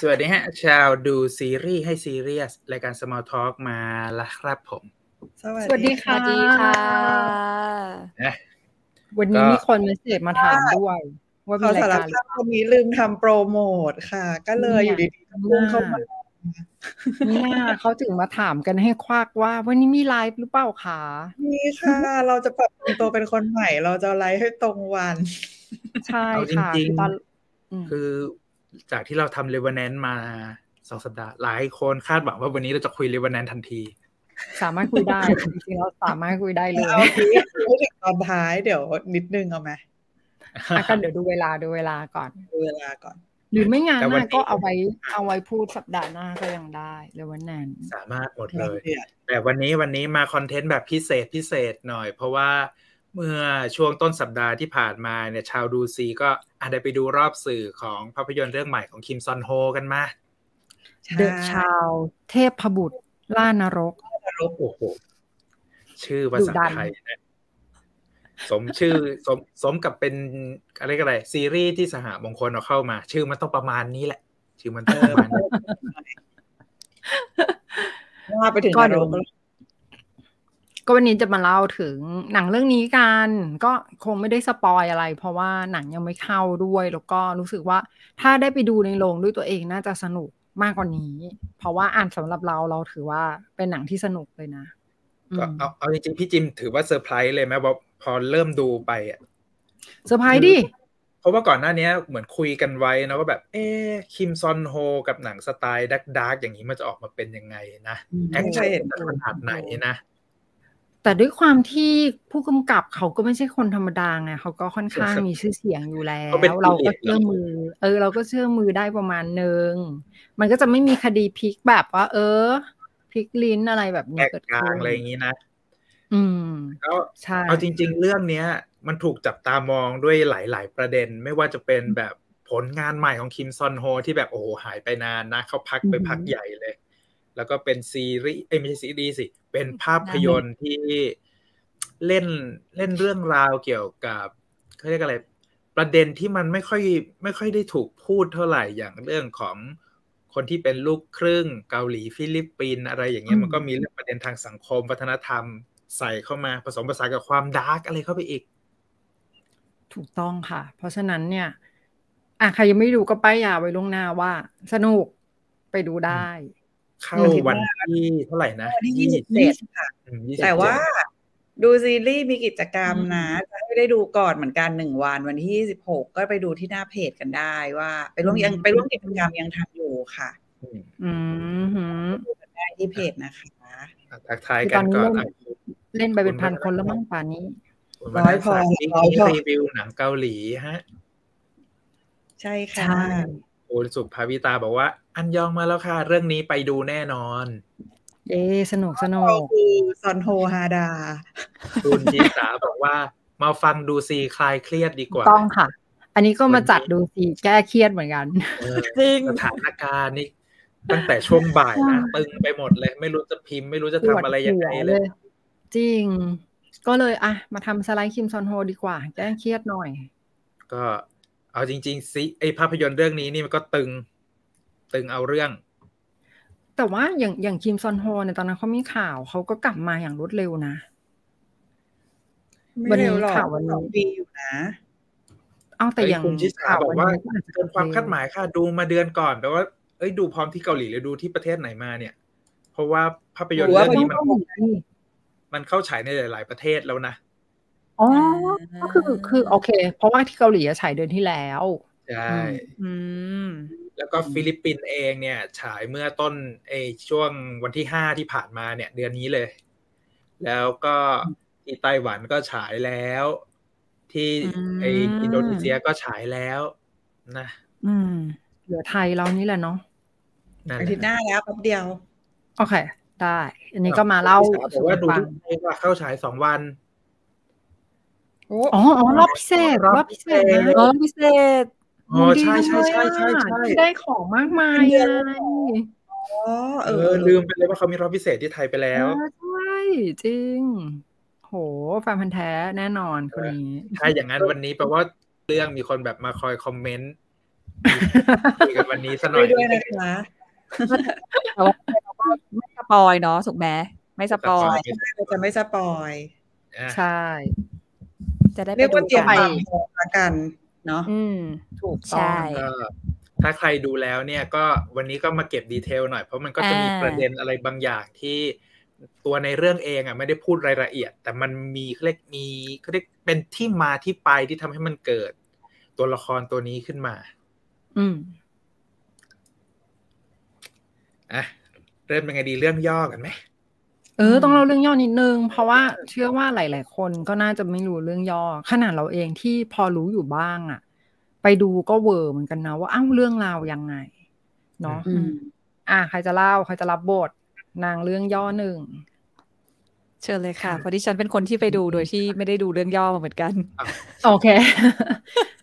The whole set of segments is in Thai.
สวัสดีฮะชาวดูซีรีส์ให้ซีเรียสรายการ Smalltalk มาแล้วครับผมสวัสดีค่ะวันนี้มีคนมาเสพมาถามด้วยว่ามีรายการวันนี้ลืมทำโปรโมทค่ะก็เลยอยู่ดีๆพุ่งเข้ามานี่น่าเขาถึงมาถามกันให้ควักว่าวันนี้มีไลฟ์หรือเปล่าคะมีค่ะเราจะปรับตัวเป็นคนใหม่เราจะไลฟ์ให้ตรงวันใช่ค่ะคือจากที่เราทำ Revenant มา2 สัปดาห์หลายคนคาดหวังว่าวันนี้เราจะคุย Revenant ทันทีสามารถคุยได้จริงๆเราสามารถคุยได้เลยไม่ถึงตอนท้ายเดี๋ยวนิดนึงเอาไหมกันเดี๋ยวดูเวลาก่อนหรือไม่งานหน้าก็เอาไว้พูดสัปดาห์หน้าก็ยังได้เลยวันนั้นสามารถหมดเลยแต่วันนี้มาคอนเทนต์แบบพิเศษหน่อยเพราะว่าเมื่อช่วงต้นสัปดาห์ที่ผ่านมาเนี่ยชาวดูซีก็ได้ไปดูรอบสื่อของภาพยนตร์เรื่องใหม่ของคิมซอนโฮกันมา The Childe เทพบุตรล่านรกโอ้โหชื่อภาษาไทยนะสมชื่อสมกับเป็นอะไรซีรีส์ที่สหมงคลเอาเข้ามาชื่อมันต้องประมาณนี้แหละชื่อมันต้องประมาณนี้ว่าไปถึงนรกก็วันนี้จะมาเล่าถึงหนังเรื่องนี้กันก็คงไม่ได้สปอยอะไรเพราะว่าหนังยังไม่เข้าด้วยแล้วก็รู้สึกว่าถ้าได้ไปดูในโรงด้วยตัวเองน่าจะสนุกมากกว่า นี้เพราะว่าสำหรับเราถือว่าเป็นหนังที่สนุกเลยนะก็เอาจริงๆพี่จิมถือว่าเซอร์ไพรส์เลยไหมพอเริ่มดูไปอ่ะเซอร์ไพรส์ดิเพราะว่าก่อนหน้านี้เหมือนคุยกันไว้นะว่าแบบคิมซอนโฮกับหนังสไตล์ดาร์กอย่างนี้มันจะออกมาเป็นยังไงนะแอคชั่นจะขนาดไหนนะแต่ด้วยความที่ผู้กำกับเขาก็ไม่ใช่คนธรรมดาไงเขาก็ค่อนข้างมีชื่อเสียงอยู่แล้วเราก็เชื่อมือเราก็เชื่อมือได้ประมาณนึงมันก็จะไม่มีคดีพลิกแบบว่าพลิกลิ้นอะไรแบบนี้เกิดขึ้นอะไรอย่างนี้นะแล้วเอาจริงๆเรื่องนี้มันถูกจับตามองด้วยหลายๆประเด็นไม่ว่าจะเป็นแบบผลงานใหม่ของคิมซอนโฮที่แบบโอ้โหหายไปนานนะเขาพักใหญ่เลยแล้วก็เป็นซีรีส์ไม่ใช่ซีรีส์สิเป็นภาพยนตร์ที่เล่นเรื่องราวเกี่ยวกับเขาเรียกอะไรประเด็นที่มันไม่ค่อยได้ถูกพูดเท่าไหร่อย่างเรื่องของคนที่เป็นลูกครึ่งเกาหลีฟิลิปปินส์อะไรอย่างเงี้ยมันก็มีเรื่องประเด็นทางสังคมวัฒนธรรมใส่เข้ามาผสมผสานกับความดาร์กอะไรเข้าไปอีกถูกต้องค่ะเพราะฉะนั้นเนี่ยใครยังไม่ดูก็ป้ายยาไว้ล่วงหน้าว่าสนุกไปดูได้เข้าวันที่เท่าไหร่นะ27ค่ะแต่ว่าดูซีรีส์มีกิจกรรมนะจะให้ได้ดูก่อนเหมือนกัน1วันวันที่26ก็ไปดูที่หน้าเพจกันได้ว่าไปร่วมกิจกรรมยังทันอยู่ค่ะได้ที่เพจนะคะทักทายกันก่อนเล่นไปเป็นพันคนแล้วมั้งป่านนี้100 พอรีวิวหนังเกาหลีฮะใช่ค่ะคุณสุภาวิตาบอกว่าอันยองมาแล้วค่ะเรื่องนี้ไปดูแน่นอนสนุกซอนโฮฮาดาคุณจีสาบอกว่ามาฟังดูซีคลายเครียดดีกว่าต้องค่ะอันนี้ก็มาจัดดูซีแก้เครียดเหมือนกันจริงสถานการณ์นี่ตั้งแต่ช่วงบ่ายนะตึงไปหมดเลยไม่รู้จะพิมพ์ไม่รู้จะทำอะไรยังไงเลยจริงก็เลยมาทำสไลด์คิมซอนโฮดีกว่าแก้เครียดหน่อยก็เอาจริงๆสิไอภาพยนตร์เรื่องนี้นี่มันก็ตึงเอาเรื่องแต่ว่าอย่างคิมซอนโฮในตอนนั้นเขามีข่าวเขาก็กลับมาอย่างรวดเร็วนะไม่เร็วหรอก2 ปีอยู่นะแต่อย่างคุณชิสาบอกว่าเกินความคาดหมายค่ะดูมาเดือนก่อนแปลว่าดูพร้อมที่เกาหลีหรือดูที่ประเทศไหนมาเนี่ยเพราะว่าภาพยนตร์เรื่องนี้มันเข้าฉายในหลายๆประเทศแล้วนะอ๋อก็คือโอเคเพราะว่าที่เกาหลีฉายเดือนที่แล้วใช่แล้วก็ฟิลิปปินส์เองเนี่ยฉายเมื่อต้นช่วงวันที่5ที่ผ่านมาเนี่ยเดือนนี้เลยแล้วก็ที่ไต้หวันก็ฉายแล้วที่อินโดนีเซียก็ฉายแล้วนะเหลือไทยเรานี่แหละเนาะอาทิตย์หน้าแล้วแป๊บเดียวโอเคได้อันนี้ก็มาเล่าว่าดูว่าเข้าฉาย2 วันอ๋อรอบพิเศษอ๋อใช่ได้ของมากมายลืมไปเลยว่าเขามีรอบพิเศษที่ไทยไปแล้วใช่จริงโหแฟนพันธุ์แท้แน่นอนคนนี้ถ้าอย่างนั้นวันนี้แปลว่าเรื่องมีคนแบบมาคอยคอมเมนต์ คุยกันวันนี้ซะหน่อยด้วยนะคะไม่สปอยเนาะถูกไหมไม่สปอยเราจะไม่สปอยใช่จะได้เรียกว่าเตรียมความพร้อมละกันเนาะถูกต้องก็ถ้าใครดูแล้วเนี่ยก็วันนี้ก็มาเก็บดีเทลหน่อยเพราะมันก็จะมีประเด็นอะไรบางอย่างที่ตัวในเรื่องเองอ่ะไม่ได้พูดรายละเอียดแต่มันมีเขาเรียกเป็นที่มาที่ไปที่ทำให้มันเกิดตัวละครตัวนี้ขึ้นมาเริ่มยังไงดีเรื่องย่อกันไหมต้องเล่าเรื่องย่อนิดนึงเพราะว่าเชื่อว่าหลายๆคนก็น่าจะไม่รู้เรื่องย่อขนาดเราเองที่พอรู้อยู่บ้างอ่ะไปดูก็เวอร์เหมือนกันนะว่าอ้าวเรื่องราวยังไงเนาะใครจะเล่าใครจะรับบทนางเรื่องย่อหนึ่งเชิญเลยค่ะเพราะดิฉันเป็นคนที่ไปดูโดยที่ไม่ได้ดูเรื่องย่อมาเหมือนกันโอเค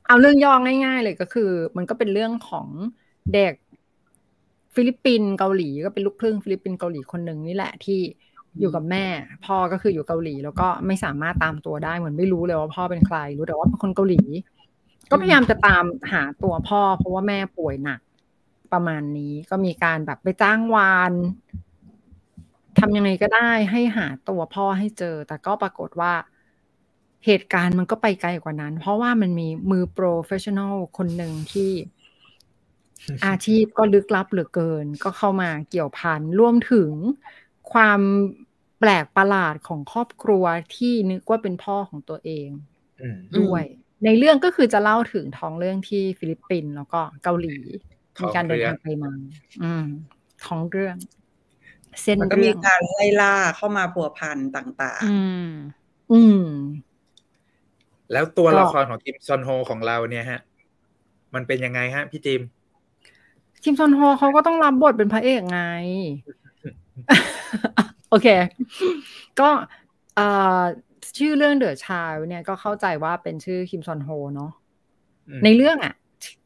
เอาเรื่องย่อง่ายๆเลยก็คือมันก็เป็นเรื่องของเด็กฟิลิปปินส์เกาหลีก็เป็นลูกครึ่งฟิลิปปินส์เกาหลีคนหนึ่งนี่แหละที่อยู่กับแม่พ่อก็คืออยู่เกาหลีแล้วก็ไม่สามารถตามตัวได้เหมือนไม่รู้เลยว่าพ่อเป็นใครรู้แต่ว่าเป็นคนเกาหลีก็พยายามจะตามหาตัวพ่อเพราะว่าแม่ป่วยหนักประมาณนี้ก็มีการแบบไปจ้างวานทำยังไงก็ได้ให้หาตัวพ่อให้เจอแต่ก็ปรากฏว่าเหตุการณ์มันก็ไปไกลกว่านั้นเพราะว่ามันมีมือโปรเฟสชั่นอลคนหนึ่งที่อาชีพก็ลึกลับเหลือเกินก็เข้ามาเกี่ยวพันรวมถึงความแปลกประหลาดของครอบครัวที่นึกว่าเป็นพ่อของตัวเองด้วยในเรื่องก็คือจะเล่าถึงท้องเรื่องที่ฟิลิปปินส์แล้วก็เกาหลีมีการเดินทางไปมาท้องเรื่องมันก็มีการไล่ล่าเข้ามาผัวพันต่างๆแล้วตัวละครของคิมซอนโฮของเราเนี่ยฮะมันเป็นยังไงฮะพี่จิมคิมซอนโฮเขาก็ต้องรับบทเป็นพระเอกไง โอเคก็ชื่อเรื่องเดอะชาลด์เนี่ยก็เข้าใจว่าเป็นชื่อคิมซอนโฮเนาะในเรื่องอ่ะ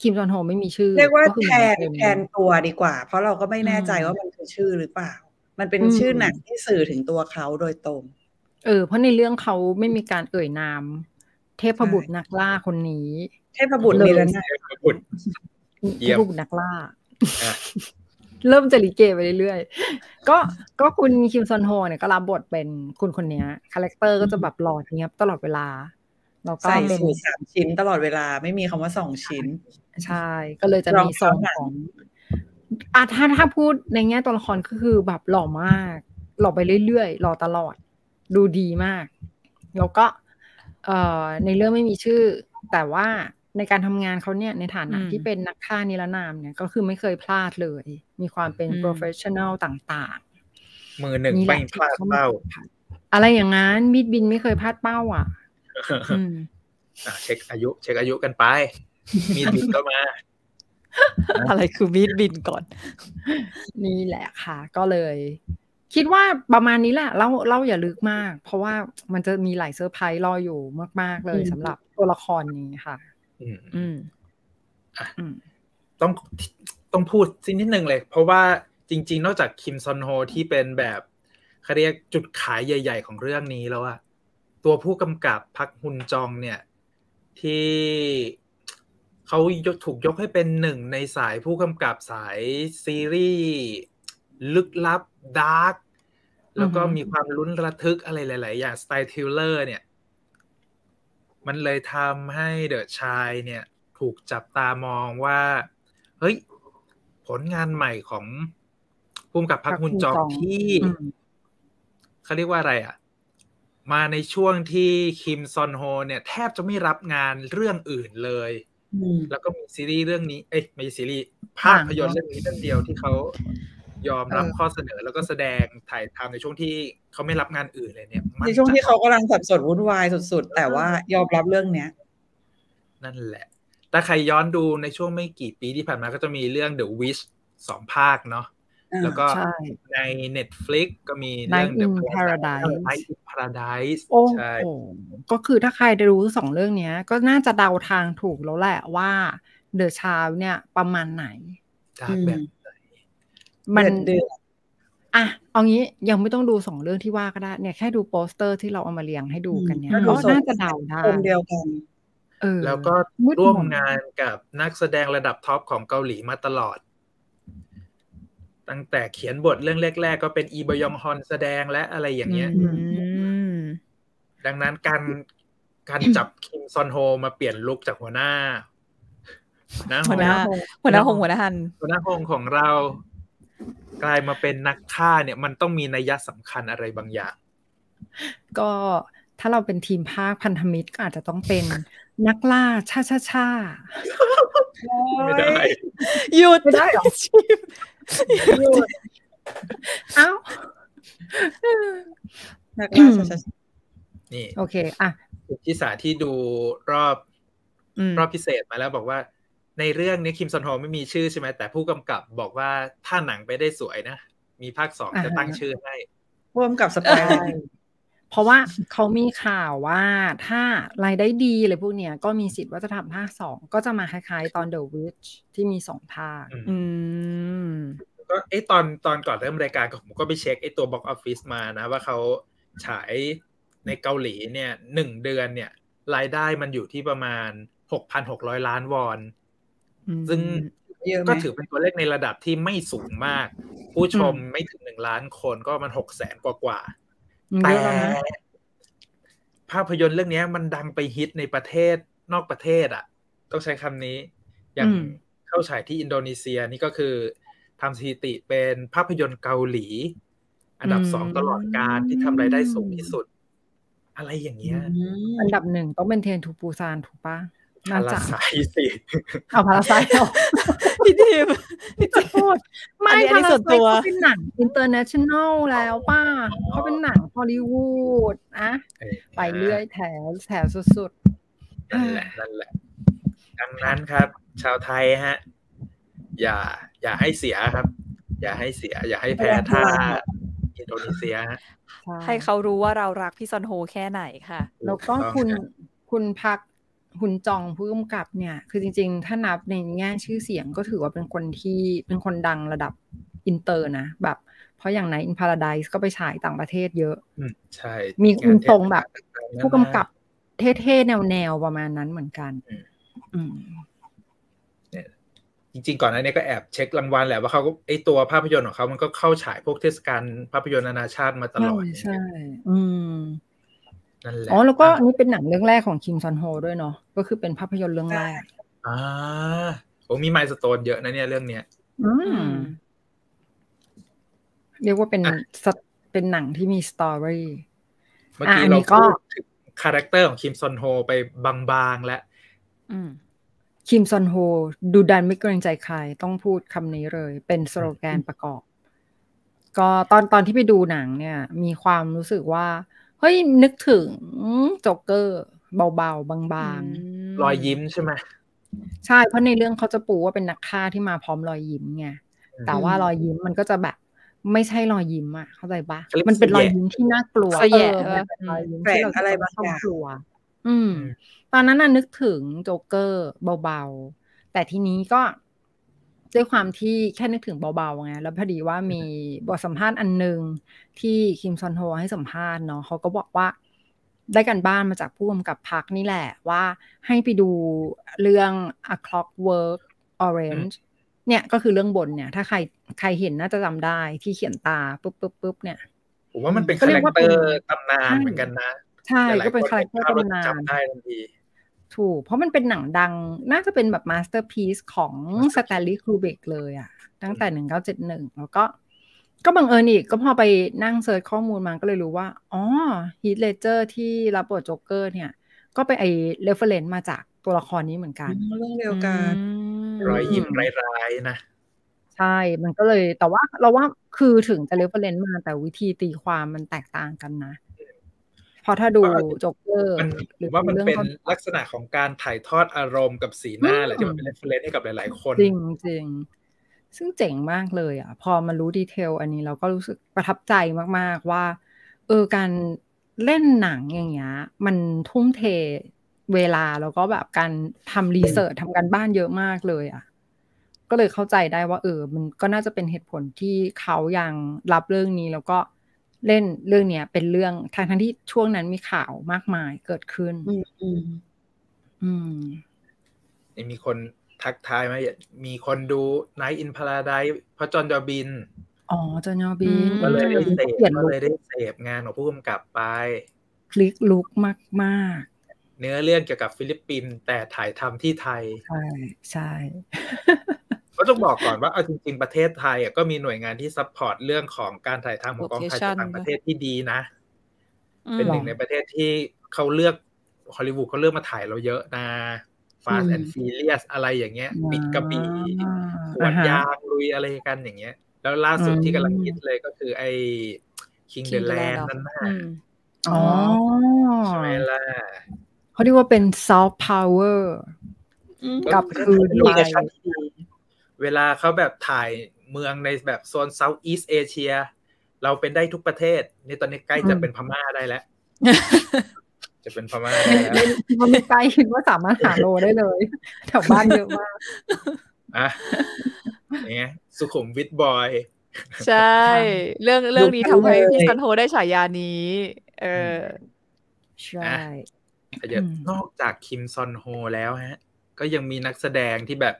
คิมซอนโฮไม่มีชื่อเรียกว่าแทนตัวดีกว่าเพราะเราก็ไม่แน่ใจว่ามันคือชื่อหรือเปล่ามันเป็นชื่อหนังที่สื่อถึงตัวเขาโดยตรงเพราะในเรื่องเขาไม่มีการเอ่ยนามเทพบุตรนักล่าคนนี้เทพบุตรเลยนะเทพบุตรนักล่าเริ่มจะลิเกไปเรื่อยๆก็คุณคิมซอนโฮเนี่ยก็รับบทเป็นคุณคนนี้คาแรคเตอร์ก็จะแบบหล่อเนี้ยบตลอดเวลาแล้วก็ใส่สูตร3ชิ้นตลอดเวลาไม่มีคำว่า2ชิ้นใช่ก็เลยจะมีสองของถ้าพูดในแง่ตัวละครก็คือแบบหล่อมากหล่อไปเรื่อยๆหล่อตลอดดูดีมากแล้วก็ในเรื่องไม่มีชื่อแต่ว่าในการทำงานเขาเนี่ยในฐานะที่เป็นนักฆ่านิรนามเนี่ยก็คือไม่เคยพลาดเลยมีความเป็นโปรเฟสชั่นแนลต่างๆมือหนึ่งไม่พลาดเป้าอะไรอย่างนั้นมีดบินไม่เคยพลาดเป้าอ่ะเช็คอายุกันไปมีดบินก็มาอะไรคือมีดบินก่อนนี่แหละค่ะก็เลยคิดว่าประมาณนี้แหละเล่าอย่าลึกมากเพราะว่ามันจะมีหลายเซอร์ไพรส์รออยู่มากๆเลยสำหรับตัวละครนี้ค่ะต้องพูดสิ่งนิดนึงเลยเพราะว่าจริงๆนอกจากคิมซอนโฮที่เป็นแบบเขาเรียกจุดขายใหญ่ๆของเรื่องนี้แล้วอะตัวผู้กำกับพักฮุนจองเนี่ยที่เขาถูกยกให้เป็นหนึ่งในสายผู้กำกับสายซีรีส์ลึกลับดาร์กแล้วก็มีความลุ้นระทึกอะไรหลายๆอย่างสไตล์ทริลเลอร์เนี่ยมันเลยทำให้เดอะชายเนี่ยถูกจับตามองว่าเฮ้ยผลงานใหม่ของผู้กำกับพักฮุนจองที่เขาเรียกว่าอะไรอ่ะมาในช่วงที่คิมซอนโฮเนี่ยแทบจะไม่รับงานเรื่องอื่นเลยแล้วก็มีซีรีส์เรื่องนี้ไม่ใช่ซีรีส์ภาพยนตร์เรื่องนี้เรื่องเดียวที่เขายอมรับข้อเสนอแล้วก็แสดงถ่ายทำในช่วงที่เขาไม่รับงานอื่นเลยเนี่ยในช่วงที่เขากำลังสับสนวุ่นวายสุดๆแต่ว่ายอมรับเรื่องเนี้ยนั่นแหละถ้าใครย้อนดูในช่วงไม่กี่ปีที่ผ่านมาก็จะมีเรื่อง The Wish 2 ภาคเนาะแล้วก็ใน Netflix ก็มีเรื่อง The Paradise Night in Paradise ใช่ก็คือถ้าใครได้รู้2เรื่องเนี้ยก็น่าจะเดาทางถูกแล้วแหละว่า The Childe เนี่ยประมาณไหนแบบมันเอางี้ยังไม่ต้องดู2เรื่องที่ว่าก็ได้เนี่ยแค่ดูโปสเตอร์ที่เราเอามาเรียงให้ดูกันเนี่ยก็น่าจะเดาได้คนเดียวกัน แล้วก็ร่วมงานกับนักแสดงระดับท็อปของเกาหลีมาตลอดตั้งแต่เขียนบทเรื่องแรกๆก็เป็นอีบยองฮอนแสดงและอะไรอย่างเงี้ยดังนั้นการจับคิมซอนโฮมาเปลี่ยนลุคจากหัวหน้าฮงของเรากลายมาเป็นนักฆ่าเนี่ยมันต้องมีนัยสำคัญอะไรบางอย่างก็ถ้าเราเป็นทีมภาคพันธมิตรก็อาจจะต้องเป็นนักล่าช่าไม่ได้หยุดไม่ได้หรอเอ้านักล่าช่านี่โอเคอ่ะที่สาที่ดูรอบพิเศษมาแล้วบอกว่าในเรื่องนี้คิมซอนโฮไม่มีชื่อใช่ไหมแต่ผู้กำกับบอกว่าถ้าหนังไปได้สวยนะมีภาค2จะตั้งชื่อให้ร่วมกับสปายเพราะว่าเขามีข่าวว่าถ้ารายได้ดีเลยพวกเนี้ยก็มีสิทธิ์ว่าจะทำภาค2ก็จะมาคล้ายๆตอน The Witch ที่มี2ภาคก็ไอ้ตอนก่อนเริ่มรายการผมก็ไปเช็คไอ้ตัว Box Office มานะว่าเขาฉายในเกาหลีเนี่ย1เดือนเนี่ยรายได้มันอยู่ที่ประมาณ 6,600 ล้านวอนซึ่งก็ถือเป็นตัวเลขในระดับที่ไม่สูงมากผู้ชมไม่ถึง1ล้านคนก็มัน 600,000 กว่าแต่ภาพยนตร์เรื่องนี้มันดังไปฮิตในประเทศนอกประเทศอ่ะต้องใช้คำนี้อย่างเข้าฉายที่อินโดนีเซียนี่ก็คือทำสถิติเป็นภาพยนตร์เกาหลีอันดับ2ตลอดกาลที่ทำรายได้สูงที่สุดอะไรอย่างเงี้ยอันดับ1ต้องเป็นเทรนทูปูซานถูกป่ะพาราไซต์สิเอาพาราไซต์พี่ทีมโทษไม่พาราไซต์เขาเป็นหนัง international แล้วป้าเขาเป็นหนังฮอลลีวูดอะไปเรื่อยแถวสุดๆนั่นแหละดังนั้นครับชาวไทยฮะอย่าให้เสียครับอย่าให้แพ้ท่าอินโดนีเซียให้เขารู้ว่าเรารักพี่ซอนโฮแค่ไหนค่ะแล้วก็คุณพักฮุนจองผู้กำกับเนี่ยคือจริงๆถ้านับในแง่ชื่อเสียงก็ถือว่าเป็นคนที่เป็นคนดังระดับอินเตอร์นะแบบเพราะอย่าง Night in Paradise ก็ไปฉายต่างประเทศเยอะใช่มีคุณทรงแบบผู้กำกับเท่ๆแนวๆประมาณนั้นเหมือนกันเนี่ยจริงๆก่อนหน้านี้ก็แอบเช็ครางวัลแหละว่าเขาไอตัวภาพยนตร์ของเขามันก็เข้าฉายพวกเทศกาลภาพยนตร์นานาชาติมาตลอดใช่อ๋อแล้วก็นี่เป็นหนังเรื่องแรกของคิมซอนโฮด้วยเนาะก็คือเป็นภาพยนตร์เรื่องแรกโอ้มีไมล์สโตนเยอะนะเนี่ยเรื่องเนี้ยเรียกว่าเป็นหนังที่มีสตอรี่เมื่อกี้เราก็คาแรคเตอร์ของคิมซอนโฮไปบางๆและคิมซอนโฮดูดันไม่เกรงใจใครต้องพูดคำนี้เลยเป็นสโลแกนประกอบก็ตอนที่ไปดูหนังเนี่ยมีความรู้สึกว่าเฮ้ยนึกถึงโจ๊กเกอร์เบาๆบางๆรอยยิ้มใช่ไหมใช่เพราะในเรื่องเขาจะปูว่าเป็นนักฆ่าที่มาพร้อมรอยยิ้มไงแต่ว่ารอยยิ้มมันก็จะแบบไม่ใช่รอยยิ้มอ่ะเข้าใจปะมันเป็นรอยยิ้มที่น่ากลัวเป็นรอยยิ้มที่เราต้องกลัวตอนนั้นน่ะนึกถึงโจ๊กเกอร์เบาๆแต่ทีนี้ก็ด้วยความที่แค่นึกถึงเบาๆไงแล้วพอดีว่ามีบทสัมภาษณ์อันนึงที่คิมซอนโฮให้สัมภาษณ์เนาะเขาก็บอกว่าได้กันบ้านมาจากผู้กำกับพักนี่แหละว่าให้ไปดูเรื่อง A Clockwork Orange เนี่ยก็คือเรื่องบนเนี่ยถ้าใครเห็นน่าจะจำได้ที่เขียนตาปุ๊บๆๆเนี่ยผมว่ามันเป็นคาแรคเตอร์ตำนานเหมือนกันนะใช่ก็เป็นคาแรคเตอร์ตำนานจำได้ทันทีถูกเพราะมันเป็นหนังดังน่าจะเป็นแบบมาสเตอร์พีซของสแตนลีย์ครูเบกเลยอ่ะตั้งแต่1971แล้วก็บังเอิญอีกก็พอไปนั่งเสิร์ชข้อมูลมาก็เลยรู้ว่าอ๋อฮีทเลดเจอร์ที่รับบทโจ๊กเกอร์เนี่ยก็ไปไอ้เรฟเฟอเรนซ์มาจากตัวละครนี้เหมือนกันเรื่องเดียวกันรอยยิ้มร้ายๆนะใช่มันก็เลยแต่ว่าเราว่าคือถึงจะเรฟเฟอเรนซ์มาแต่วิธีตีความมันแตกต่างกันนะพอถ้าดูจ็อกเกอร์หรือว่ามันเป็นลักษณะของการถ่ายทอดอารมณ์กับสีหน้าอะไรที่มันเป็นเรฟเฟอเรนซ์ให้กับหลายๆคนจริงๆซึ่งเจ๋งมากเลยอ่ะพอมารู้ดีเทลอันนี้เราก็รู้สึกประทับใจมากๆว่าการเล่นหนังอย่างเงี้ยมันทุ่มเทเวลาแล้วก็แบบการทำรีเสิร์ชทำการบ้านเยอะมากเลยอ่ะก็เลยเข้าใจได้ว่ามันก็น่าจะเป็นเหตุผลที่เขายังรับเรื่องนี้แล้วก็เล่นเรื่องเนี้ยเป็นเรื่องทั้งที่ช่วงนั้นมีข่าวมากมายเกิดขึ้น มีคนทักทายมามีคนดู Night in Paradise เพราะจอห์น ดอบินจอห์น ดอบินก็เลยได้เสพงานของผู้กำกับไปคลิกลุกมากๆเนื้อเรื่องเกี่ยวกับฟิลิปปินส์แต่ถ่ายทำที่ไทยใช่ก็ต้องบอกก่อนว่าเอาจริงๆประเทศไทยก็มีหน่วยงานที่ซัพพอร์ตเรื่องของการถ่ายทำของกองถ่ายจากต่างประเทศที่ดีนะเป็นหนึ่งในประเทศที่เขาเลือกฮอลลีวูดเขาเลือกมาถ่ายเราเยอะนะ Fast and Furious อะไรอย่างเงี้ยปิดกระบี่ขวดยางลุยอะไรกันอย่างเงี้ยแล้วล่าสุดที่กำลังฮิตเลยก็คือไอ้ King the Land นั่นน่ะใช่ไหมล่ะเขาเรียกว่าเป็น soft power กับคือดีเวลาเขาแบบถ่ายเมืองในแบบโซน Southeast Asia เราเป็นได้ทุกประเทศนี่ตอนนี้ใกล้จะเป็นพม่าได้แล้วจะเป็นพม่าแล้วมันใกล้ถึงว่าสามารถหาโลได้เลยแถวบ้านเยอะมากอย่างเงี้ยสุขุมวิทบอยใช่เรื่องนี้ทำให้พี่ซันโฮได้ฉายานี้ใช่แต่นอกจากคิมซอนโฮแล้วฮะก็ยังมีนักแสดงที่แบบ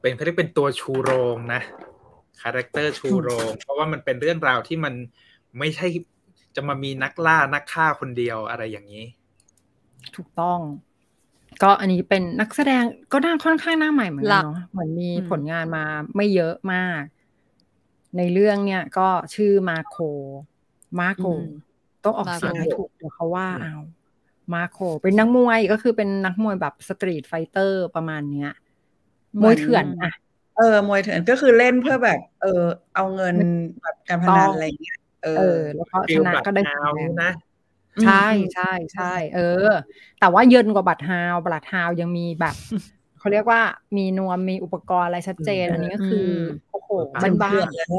เป็นเขาเรียกเป็นตัวชูโรงนะคาแรคเตอร์ชูโรงเพราะว่ามันเป็นเรื่องราวที่มันไม่ใช่จะมามีนักล่านักฆ่าคนเดียวอะไรอย่างนี้ถูกต้องก็อันนี้เป็นนักแสดงก็น่าค่อนข้างหน้าใหม่เหมือนกันเนาะเหมือนมีผลงานมาไม่เยอะมากในเรื่องเนี่ยก็ชื่อมาโคต้องออกเสียงให้ถูกเดี๋ยวเขาว่าเอามาโคเป็นนักมวยก็คือเป็นนักมวยแบบสตรีทไฟเตอร์ประมาณเนี้ยมวยเถื่อนอะมวยเถื่อนก็คือเล่นเพื่อแบบเอาเงินแบบการพนันอะไรอย่างเงี้ยแล้วก็ชนะก็ได้เงินนะใช่ใช่ใช่แต่ว่าเยินกว่าบัตรฮาวบัตรฮาวยังมีแบบเขาเรียกว่ามีนวมมีอุปกรณ์อะไรชัดเจนอันนี้ก็คือโอ้โหบ้านอะไรอย่างเ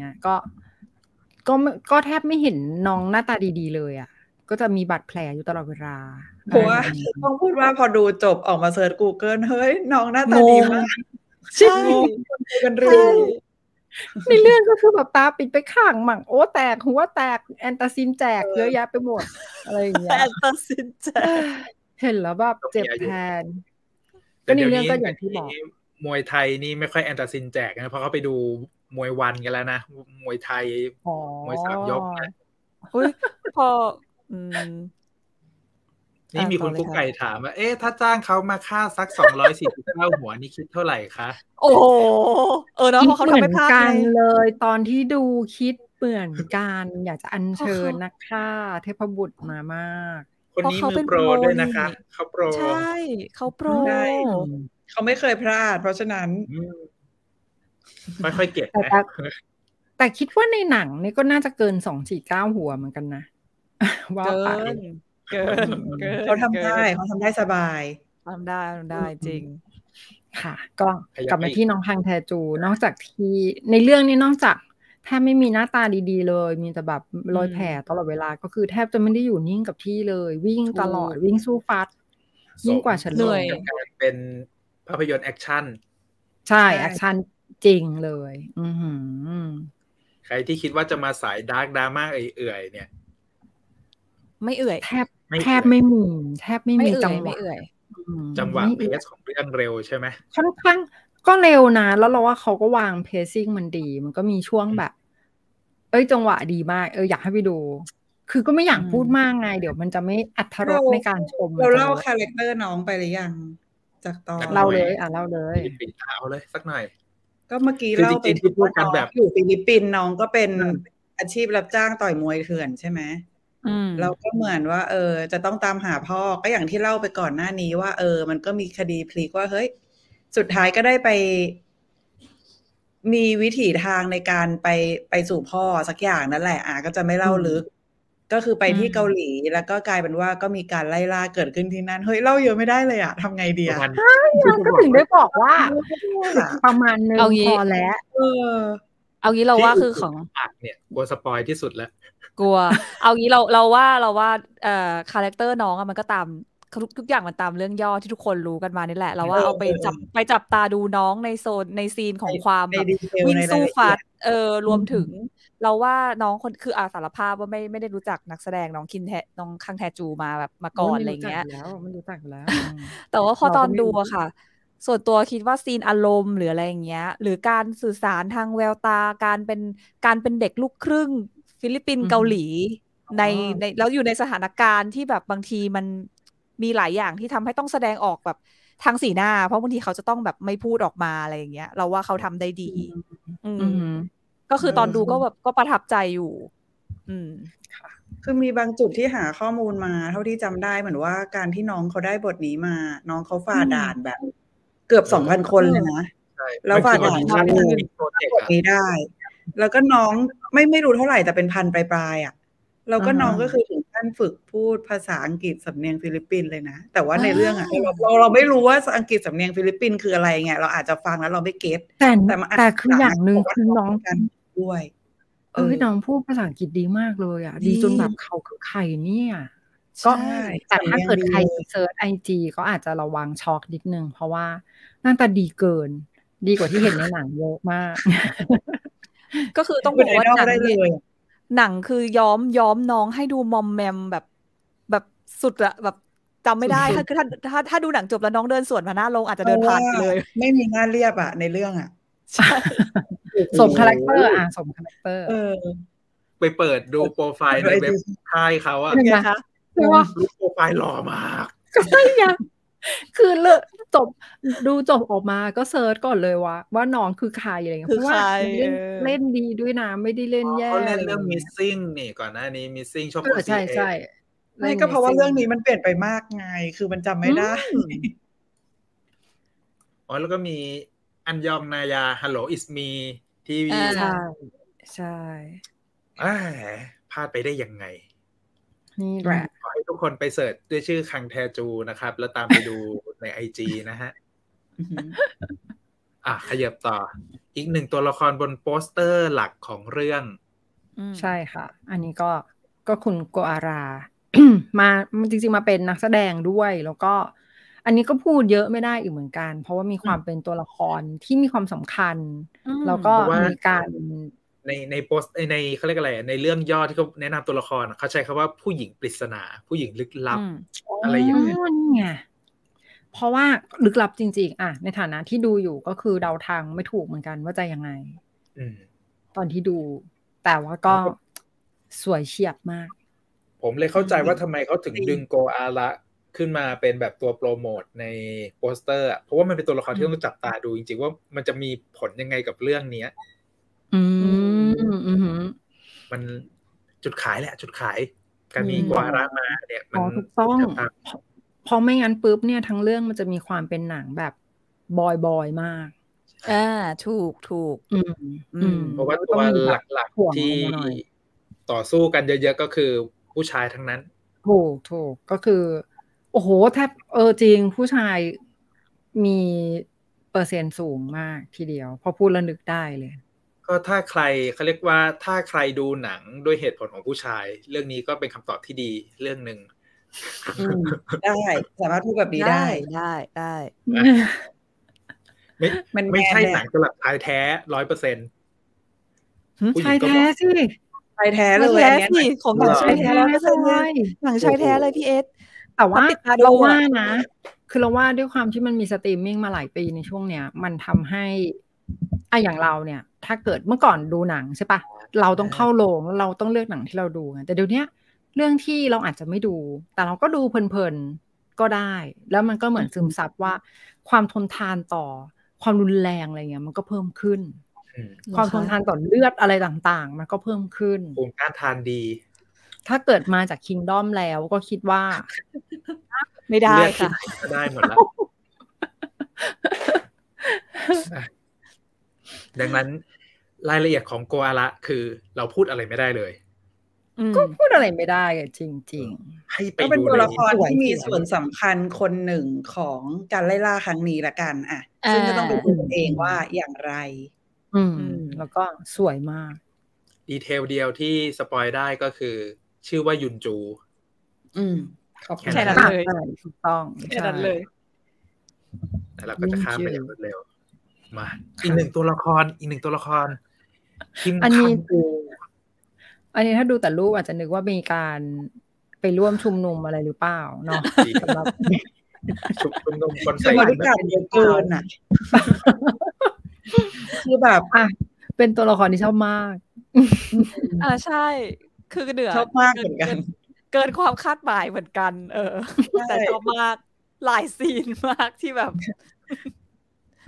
งี้ยก็แทบไม่เห็นน้องหน้าตาดีๆเลยอ่ะก็จะมีบาดแผลอยู่ตลอดเวลาเพราะว่าต้องพูดว่าพอดูจบออกมาเสิร์ช Google เฮ้ยน้องหน้าตาดีมากใช่กันเรื่องในเรื่องก็คือแบบตาปิดไปข้างมั่งโอ้แตกหัวแตกแอนตาซินแจกเยอะแยะไปหมดอะไรอย่างเงี้ยแอนตาซินแจกเห็นแล้วแบบเจ็บแทนก็ในเรื่องก็อย่างที่บอกมวยไทยนี่ไม่ค่อยแอนตาซินแจกนะเพราะเขาไปดูมวยวันกันแล้วนะมวยไทยมวยสามยกนะพอนี่มีคุณกุ๊กไก่ถามว่าถ้าจ้างเขามาฆ่าสัก249หัวนี่คิดเท่าไหร่คะโอ้เนาะเพราะเขาทำไม่พลาดกันเลยตอนที่ดูคิดเหมือนกันอยากจะอัญเชิญนักฆ่าเทพบุตรมามากคนนี้มือโปรด้วยนะคะเขาโปรใช่เขาโปรเขาไม่เคยพลาดเพราะฉะนั้นไม่ค่อยเก็บแต่คิดว่าในหนังนี่ก็น่าจะเกิน249หัวเหมือนกันนะว่าไปเขาทำได้สบายทำได้จริงค่ะก็กลับมาที่น้องพังแทจูนอกจากที่ในเรื่องนี้นอกจากแทบไม่มีหน้าตาดีๆเลยมีแต่แบบรอยแผลตลอดเวลาก็คือแทบจะไม่ได้อยู่นิ่งกับที่เลยวิ่งตลอดวิ่งสู้ฟัดยิ่งกว่าฉันเลยเป็นภาพยนตร์แอคชั่นใช่แอคชั่นจริงเลยใครที่คิดว่าจะมาสายดาร์กดราม่าเอื่อยๆเนี่ยไม่เอื่อยแทบไม่มีจังหวะเพลสของเรื่องเร็วใช่ไหมค่อนข้างก็เร็วนะแล้วเราว่าเขาก็วางเพลสซิ่งมันดีมันก็มีช่วงแบบจังหวะดีมากอยากให้ไปดูคือก็ไม่อยากพูดมากไงเดี๋ยวมันจะไม่อรรถรสในการชมเราเล่าคาแรคเตอร์น้องไปหรือยังจากตอนเราเลยเล่าเลยปิดเท้าเลยสักหน่อยก็เมื่อกี้เล่าไปที่พูดกันแบบอยู่ฟิลิปปินส์น้องก็เป็นอาชีพรับจ้างต่อยมวยเถื่อนใช่ไหมเราก็เหมือนว่าจะต้องตามหาพ่อก็อย่างที่เล่าไปก่อนหน้านี้ว่ามันก็มีคดีพลิกว่าเฮ้ยสุดท้ายก็ได้ไปมีวิถีทางในการไปสู่พ่อสักอย่างนั่นแหละก็จะไม่เล่าลึกก็คือไปที่เกาหลีแล้วก็กลายเป็นว่าก็มีการไล่ล่าเกิดขึ้นที่นั่นเฮ้ยเล่าเยอะไม่ได้เลยทำไงดีก็ถึงได้บอกว่าประมาณนึงพอแล้วเอางี้เราว่าคือของอักเนี่ยกลัวสปอยที่สุดแล้วกลัวเอางี้เราว่าคาแรคเตอร์น้องมันก็ตาม ทุกอย่างมันตามเรื่องย่อที่ทุกคนรู้กันมานี่แหละเราว่าเอาไปจับตาดูน้องในโซนในซีนของความแบบวิ่งสู้ฟัดรวมถึงเราว่าน้องคนคืออาสารภาพว่าไม่ได้รู้จักนักแสดงน้องคินแทน้องคังแทจูมาแบบมาก่อนอะไรเงี้ยมันรู้จักแล้วแต่ว่าพอตอนดูอะค่ะส่วนตัวคิดว่าซีนอารมณ์หรืออะไรอย่างเงี้ยหรือการสื่อสารทางแววตาการเป็นเด็กลูกครึ่งฟิลิปปินส์เกาหลีในแล้วอยู่ในสถานการณ์ที่แบบบางทีมันมีหลายอย่างที่ทำให้ต้องแสดงออกแบบทางสีหน้าเพราะบางทีเขาจะต้องแบบไม่พูดออกมาอะไรอย่างเงี้ยเราว่าเขาทำได้ดีก็คือตอนดูก็แบบก็ประทับใจอยู่คือมีบางจุดที่หาข้อมูลมาเท่าที่จำได้เหมือนว่าการที่น้องเขาได้บทนี้มาน้องเขาฝ่าด่านแบบเกือบ 2,000 คนเลยนะแล้วฝ่าด่านทำบทนี้ได้แล้วก็น้องไม่รู้เท่าไหร่แต่เป็นพันปลายๆอ่ะแล้วก็น้องก็คือถึงขั้นฝึกพูดภาษาอังกฤษสำเนียงฟิลิปปินส์เลยนะแต่ว่าในเรื่องอ่ะเราไม่รู้ว่าอังกฤษสำเนียงฟิลิปปินส์คืออะไรไงเราอาจจะฟังแล้วเราไม่เก็ตแต่คืออย่างนึงคือน้องกันด้วยน้องพูดภาษาอังกฤษดีมากเลยอ่ะดีจนแบบเขาคือใครเนี่ยก็แต่ถ้าเกิดใครเซิร์ช IG ก็อาจจะระวังช็อกนิดนึงเพราะว่าหน้าตาดีเกินดีกว่าที่เห็นในหนังเยอะมากก็คือต้องบอกว่าหนังคือย้อมน้องให้ดูมอมแมมแบบสุดละแบบจำไม่ได้ถ้าดูหนังจบแล้วน้องเดินสวนมาหน้าโรงอาจจะเดินผ่านเลยไม่มีหน้าเรียบอ่ะในเรื่องอ่ะสมคาแรคเตอร์อ่ะสมคาแรคเตอร์ไปเปิดดูโปรไฟล์ในเว็บไซต์เขาอ่ะนะคะดูโปรไฟล์หล่อมากก็ใช่ยังคือเลิกจบดูจบออกมาก็เซิร์ชก่อนเลยว่าน้องคือใครอะไรเงี้ยเพราะว่าเล่นดีด้วยนะไม่ได้เล่นแย่เขาเล่นเรื่อง missing นี่ก่อนหน้านี้ missing ชอบใช่ใช่ไม่ก็เพราะว่าเรื่องนี้มันเปลี่ยนไปมากไงคือมันจำไม่ได้อ๋อแล้วก็มีอันยองนายา Hello It's Me ที่ใช่ใช่พลาดไปได้ยังไงนี่แหละขอให้ทุกคนไปเสิร์ชด้วยชื่อคังแทจูนะครับแล้วตามไปดูใน IG นะฮะขยับต่ออีกหนึ่งตัวละครบนโปสเตอร์หลักของเรื่องใช่ค่ะอันนี้ก็คุณโกอารา มาจริงๆมาเป็นนักแสดงด้วยแล้วก็อันนี้ก็พูดเยอะไม่ได้อีกเหมือนกันเพราะว่ามีความเป็นตัวละครที่มีความสำคัญแล้วก็มีการในโพสในเขาเรียกอะไรในเรื่องย่อที่เขาแนะนำตัวละครเขาใช้คำว่าผู้หญิงปริศนาผู้หญิงลึกลับอะไรอย่างเงี้ยเพราะว่าลึกลับจริงๆในฐานะที่ดูอยู่ก็คือเดาทางไม่ถูกเหมือนกันว่าจะยังไงตอนที่ดูแต่ว่าก็สวยเฉียบมากผมเลยเข้าใจว่าทำไมเขาถึงดึงโกอาระขึ้นมาเป็นแบบตัวโปรโมทในโปสเตอร์เพราะว่ามันเป็นตัวละครที่ต้องจับตาดูจริงๆว่ามันจะมีผลยังไงกับเรื่องนี้มันจุดขายแหละจุดขายการมีกวารามาเนี่ยมันถูกต้องพอไม่งั้นปุ๊บเนี่ยทั้งเรื่องมันจะมีความเป็นหนังแบบบอยๆมากถูกเพราะว่าตัวหลักๆที่ต่อสู้กันเยอะๆก็คือผู้ชายทั้งนั้นถูกก็คือโอ้โหแทบจริงผู้ชายมีเปอร์เซ็นต์สูงมากทีเดียวพอพูดแล้วนึกได้เลยก็ถ้าใครเขาเรียกว่าถ้าใครดูหนังด้วยเหตุผลของผู้ชายเรื่องนี้ก็เป็นคำตอบที่ดีเรื่องนึงได้สามารถพูดแบบนี้ได้ไม่ใช่หนังสำหรับชายแท้ 100% ชายแท้สิชายแท้เลยสิของหนังชายแท้ 100% เลยหนังชายแท้เลยพี่เอสแต่ว่าเราว่านะคือเราว่าด้วยความที่มันมีสตรีมมิ่งมาหลายปีในช่วงเนี้ยมันทำให้อย่างเราเนี่ยถ้าเกิดเมื่อก่อนดูหนังใช่ปะเราต้องเข้าโรงแล้วเราต้องเลือกหนังที่เราดูแต่เดี๋ยวนี้เรื่องที่เราอาจจะไม่ดูแต่เราก็ดูเพลินๆก็ได้แล้วมันก็เหมือนซึมซับว่าความทนทานต่อความรุนแรงอะไรเงี้ยมันก็เพิ่มขึ้นความทนทานต่อเลือดอะไรต่างๆมันก็เพิ่มขึ้นภูมิต้านทานดีถ้าเกิดมาจาก Kingdom แล้วก็คิดว่าไม่ได้ค่ะได้หมดแล้วดังนั้นรายละเอียดของโกอาระคือเราพูดอะไรไม่ได้เลยก็พูดอะไรไม่ได้จริงๆให้ไปดูเลยก็เป็นตัวละครที่มีส่วนสำคัญคนหนึ่งของการไล่ล่าครั้งนี้ละกันซึ่งก็ต้องไปดูเองว่าอย่างไรแล้วก็สวยมากดีเทลเดียวที่สปอยได้ก็คือชื่อว่ายุนจู ใช่เลยถูกต้องใช่นั้นเลยแต่เราก็จะข้ามไปอย่างรวดเร็วมาอีกหนึ่งตัวละครอันนี้ถ้าดูแต่รูปอาจจะนึกว่ามีการไปร่วมชุมนุมอะไรหรือเปล่าเนาะสำหรับชุมนุมคนใส่บริการเยอะเกินอ่ะคือแบบอ่ะเป็นตัวละครที่ชอบมากใช่คือเหนือชอบมากเหมือนกันเกินความคาดหมายเหมือนกันแต่ชอบมากหลายซีนมากที่แบบ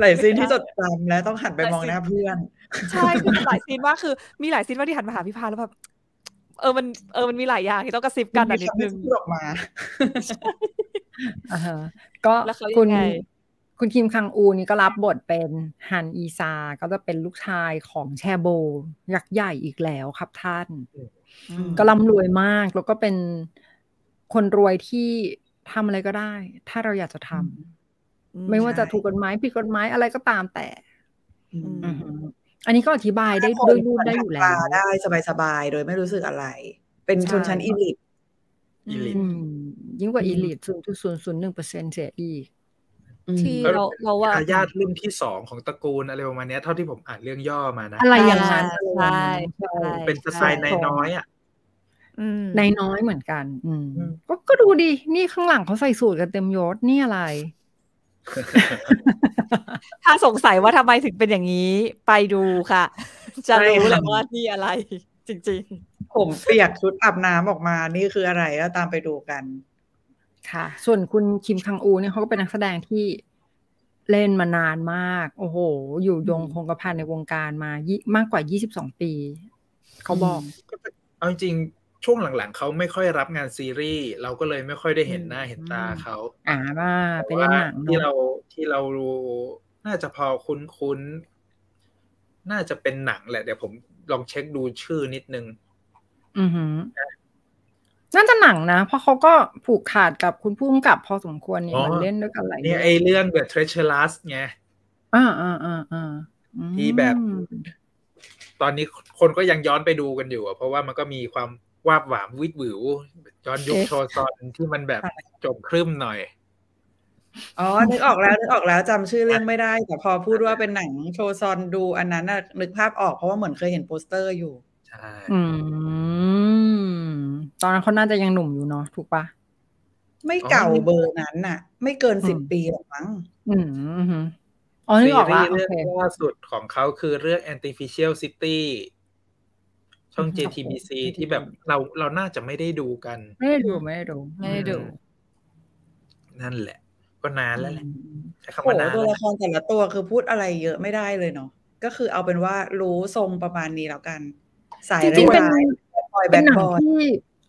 หลายซีนที่จดจำแล้วต้องหันไปมองหน้าเพื่อนใช่คือหลายซีนมากคือมีหลายซีนว่าที่หันมาหาพี่พาแล้วแบบมันมีหลายอย่างที่ต้องกระซิบกันนิดนึงออกมาก็คุณคิมคังอูนี่ก็รับบทเป็นฮันอีซาก็จะเป็นลูกชายของแชโบยักษ์ใหญ่อีกแล้วครับท่านก็ร่ำรวยมากแล้วก็เป็นคนรวยที่ทำอะไรก็ได้ถ้าเราอยากจะทำไม่ว่าจะถูกกฎหมายผิดกฎหมายอะไรก็ตามแต่อันนี้ก็อธิบายได้ด้วยรูปได้อยู่แล้วได้สบายๆโดยไม่รู้สึกอะไรเป็นชนชั้นอีลิทยิ่งกว่าอีลิท 0.001% เสียอีกที่เราว่าญาติรุ่นที่2ของตระกูลอะไรประมาณนี้เท่าที่ผมอ่านเรื่องย่อมานะอะไรอย่างนั้นใช่เป็นสไตล์นายน้อยอ่ะนายน้อยเหมือนกันก็ดูดีนี่ข้างหลังเขาใส่สูทกันเต็มยศนี่อะไรถ้าสงสัยว่าทำไมถึงเป็นอย่างนี้ไปดูค่ะจะรู้เลยว่านี่อะไรจริงๆผมเปียกชุดอาบน้ำออกมานี่คืออะไรแล้วตามไปดูกันค่ะส่วนคุณคิมคังอูเนี่ยเขาก็เป็นนักแสดงที่เล่นมานานมากโอ้โหอยู่ยงคงกระพันในวงการมามากกว่า22ปีเขาบอกเอาจริงช่วงหลังๆเขาไม่ค่อยรับงานซีรีส์เราก็เลยไม่ค่อยได้เห็นหน้าเห็นตาเขาว่าไปเล่นหนังที่เรารู้น่าจะพอคุ้นๆน่าจะเป็นหนังแหละเดี๋ยวผมลองเช็คดูชื่อนิดนึงน่าจะหนังนะเพราะเขาก็ผูกขาดกับคุณผู้กำกับพอสมควรเนี่ยมันเล่นด้วยกันหลายเรื่องเนี่ยไอเรื่องแบบ Treacherous ไงที่แบบตอนนี้คนก็ยังย้อนไปดูกันอยู่เพราะว่ามันก็มีความวาบหวามวิดวิวย้อนยุคโชซอนที่มันแบบจมครึ้มหน่อยอ๋อนึกออกแล้วจำชื่อเรื่องไม่ได้แต่พอพูดว่าเป็นหนังโชซอนดูอันนั้นนึกภาพออกเพราะว่าเหมือนเคยเห็นโปสเตอร์อยู่ใช่ตอนนั้นเขาน่าจะยังหนุ่มอยู่เนาะถูกปะไม่เก่าเบอร์นั้นน่ะไม่เกิน10 ปีหรอกมั้งอ๋อนึกออกแล้วเรื่องล่าสุดของเขาคือเรื่อง Artificial Cityช่อง JTBC ที่แบบเราน่าจะไม่ได้ดูกันไม่ได้ดูนั่นแหละก็นานแล้วแหละโอ้โหตัวละครแต่ละตัวคือพูดอะไรเยอะไม่ได้เลยเนาะก็คือเอาเป็นว่ารู้ทรงประมาณนี้แล้วกันสายเรื่องเป็นหนังที่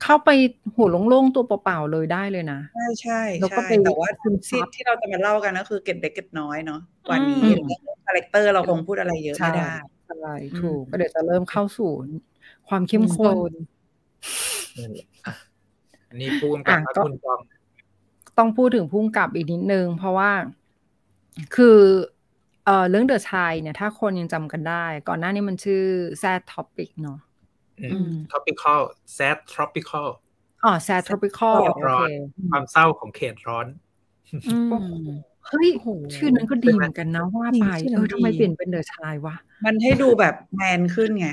เข้าไปหัวโล่งๆตัวเปล่าๆเลยได้เลยนะใช่แล้วก็เป็นแต่ว่าที่เราจะมาเล่ากันก็คือเก็บเล็กเก็บน้อยเนาะกว่านี้คาแรคเตอร์เราคงพูดอะไรเยอะไม่ได้อะไรถูกก็เดี๋ยวจะเริ่มเข้าสู่ความเข้มข้นอันนี้ภูมิกับคุณจอมต้องพูดถึงภูมิกับอีกนิดนึงเพราะว่าคือเรื่องเดอะชายเนี่ยถ้าคนยังจำกันได้ก่อนหน้านี้มันชื่อ Sad Topic เนาะTropical Sad Tropical Sad Tropical ร้อนความเศร้าของเขตร้อนเฮ้ยชื่อนั้นก็ดีเหมือนกันนะว่าไปทำไมเปลี่ยนเป็นเดอะชายวะมันให้ดูแบบแมนขึ้นไง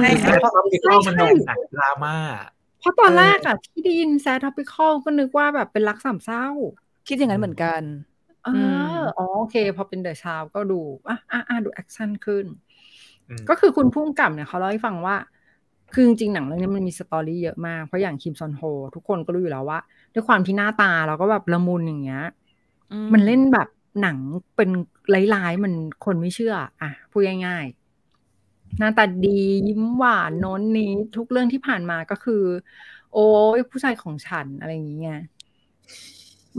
ให้เพราะ Tropical มันดูหนังดราม่าเพราะตอนแรกอะที่ได้ยิน Sad Tropical ก็นึกว่าแบบเป็นรักสามเศร้าคิดอย่างนั้นเหมือนกันโอเคพอเป็นเดอะชายก็ดูดูแอคชั่นขึ้นก็คือคุณพุ่งกลับเนี่ยเขาเล่าให้ฟังว่าคือจริงๆหนังเรื่องนี้มันมีสตอรี่เยอะมากเพราะอย่างคิมซอนโฮทุกคนก็รู้อยู่แล้วว่าด้วยความที่หน้าตาเราก็แบบละมุนอย่างเงี้ยมันเล่นแบบหนังเป็นร้ายๆมันคนไม่เชื่ออ่ะพูดง่ายๆหน้าตาดียิ้มหวานโน้นนี้ทุกเรื่องที่ผ่านมาก็คือโอ้ยผู้ชายของฉันอะไรอย่างเงี้ย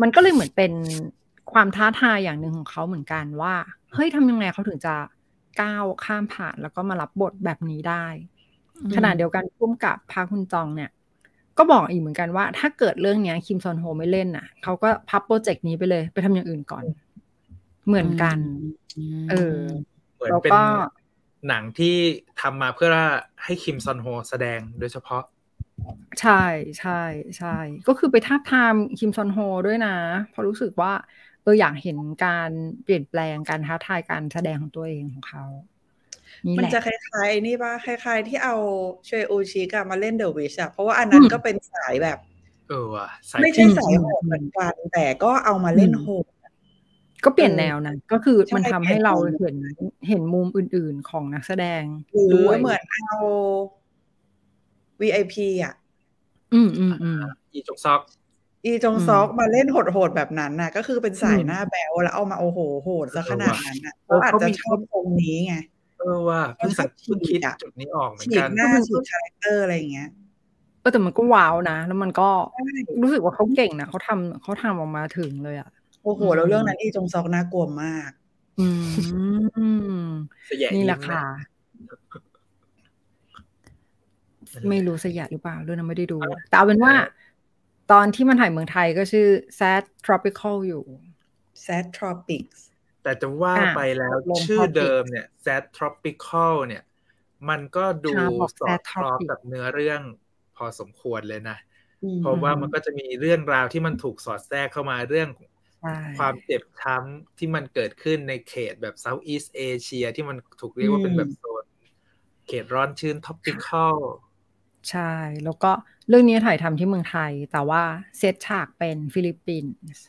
มันก็เลยเหมือนเป็นความท้าทายอย่างหนึ่งของเขาเหมือนกันว่าเฮ้ยทำยังไงเขาถึงจะก้าวข้ามผ่านแล้วก็มารับบทแบบนี้ได้ขณะเดียวกันร่วมกับพาคุณจองเนี่ยก็บอกอีกเหมือนกันว่าถ้าเกิดเรื่องนี้คิมซอนโฮไม่เล่นน่ะเขาก็พับโปรเจกต์นี้ไปเลยไปทำอย่างอื่นก่อนเหมือนกันแล้วก็หนังที่ทำมาเพื่อให้คิมซอนโฮแสดงโดยเฉพาะ ใช่ใช่ใช่ก็คือไปทาบทามคิมซอนโฮด้วยนะเพราะรู้สึกว่าอยากเห็นการเปลี่ยนแปลงการท้าทายการแสดงของตัวเองของเขามันจะคล้ายๆนี่ป่ะคล้ายๆที่เอาชวยอูชิกะมาเล่น The Witch อ่ะเพราะว่าอันนั้นก็เป็นสายแบบว่ะไม่ใช่สายโหดเหมือนกันแต่ก็เอามาเล่นโหดก็เปลี่ยนแนวนะก็คือมันทำให้เราเห็นมุมอื่นๆของนักแสดงด้วยเหมือนเอา VIP อ่ะอีจงซอกมาเล่นโหดๆแบบนั้นน่ะก็คือเป็นสายหน้าแบวแล้วเอามาโอ้โหโหดซะขนาดนั้นน่ะก็อาจจะชอบตรงนี้ไงว่าเพิ่งสักคิดจุดนี้ออกเหมือนกันหน้าสุดคาแรคเตอร์อะไรอย่างเงี้ยแต่มันก็ว้าวนะแล้วมันก็รู้สึกว่าเขาเก่งนะเขาทำออกมาถึงเลยอ่ะโอ้โหแล้วเรื่องนั้นอีจงซอกน่ากลัวมากนี่แหละค่ะไม่รู้สยะหรือเปล่าเรื่องนั้นไม่ได้ดูแต่เอาเป็นว่าตอนที่มันถ่ายเมืองไทยก็ชื่อ Sad Tropical อยู่ Sad Tropics แต่จะว่าไปแล้วชื่อเดิมเนี่ย Sad Tropical เนี่ยมันก็ดูสอดคล้องกับเนื้อเรื่องพอสมควรเลยนะเพราะว่ามันก็จะมีเรื่องราวที่มันถูกสอดแทรกเข้ามาเรื่องความเจ็บช้ำที่มันเกิดขึ้นในเขตแบบ Southeast Asia ที่มันถูกเรียกว่าเป็นแบบโซนเขตร้อนชื้น Tropicalใช่แล้วก็เรื่องนี้ถ่ายทำที่เมืองไทยแต่ว่าเซตฉากเป็นฟิลิปปินส์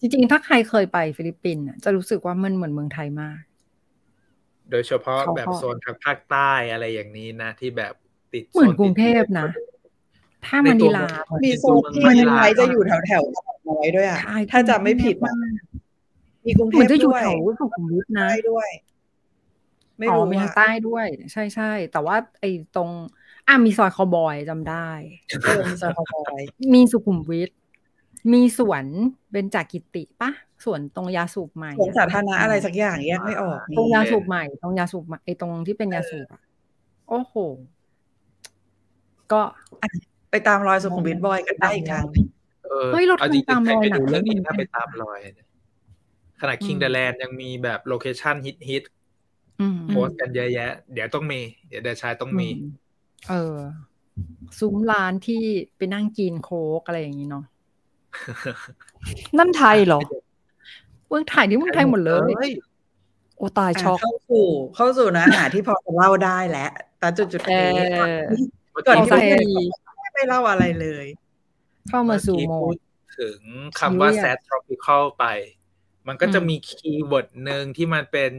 จริงๆถ้าใครเคยไปฟิลิปปินส์จะรู้สึกว่ามันเหมือนเมืองไทยมากโดยเฉพาะแบบโซนทางภาคใต้อะไรอย่างนี้นะที่แบบติดเหมือนกรุงเทพนะถ้ามันดีลามีโซนที่มันไลจะอยู่แถวแถวตลาดน้อยด้วยอ่ะถ้าจำไม่ผิดนะมีกรุงเทพด้วยสุขุมวิทนะด้วยไม่รู้มีทางใต้ด้วยใช่ใช่แต่ว่าไอ้ตรงมีซอยคอบอยจำได้มีซอยคอบอยมีสุขุมวิทมีสวนเบญจกิติปะสวนตรงยาสูบใหม่สวนสาธารณะอะไรสักอย่างแยกไม่ออกตรงยาสูบใหม่ตรงยาสูบไอ้ตรงที่เป็นยาสูบอ่ะโอ้โหก็ไปตามรอยสุขุมวิทบ่อยกันได้อีกครั้งเฮ้ยรถคันตามรอยหนังเรื่องนี้น่าไปตามรอยขนาด King the Land ยังมีแบบโลเคชั่นฮิตๆโพสกันเยอะแยะเดี๋ยวต้องมีเดี๋ยวชายต้องมีซุ้มร้านที่ไปนั่งกินโค้กอะไรอย่างนี้เนาะนั่นไทยเหรอเมืองไทยนี่เมืองไทยหมดเลยโอ้ตายช็อกเข้าสู่นะหาที่พอจะเล่าได้แล้วแต่จุดนี้ก่อนที่ไม่ไปเล่าอะไรเลยเข้ามาสู่โหมดถึงคำว่า sad tropical ไปมันก็จะมีคีย์เวิร์ดหนึ่งที่มันเป็น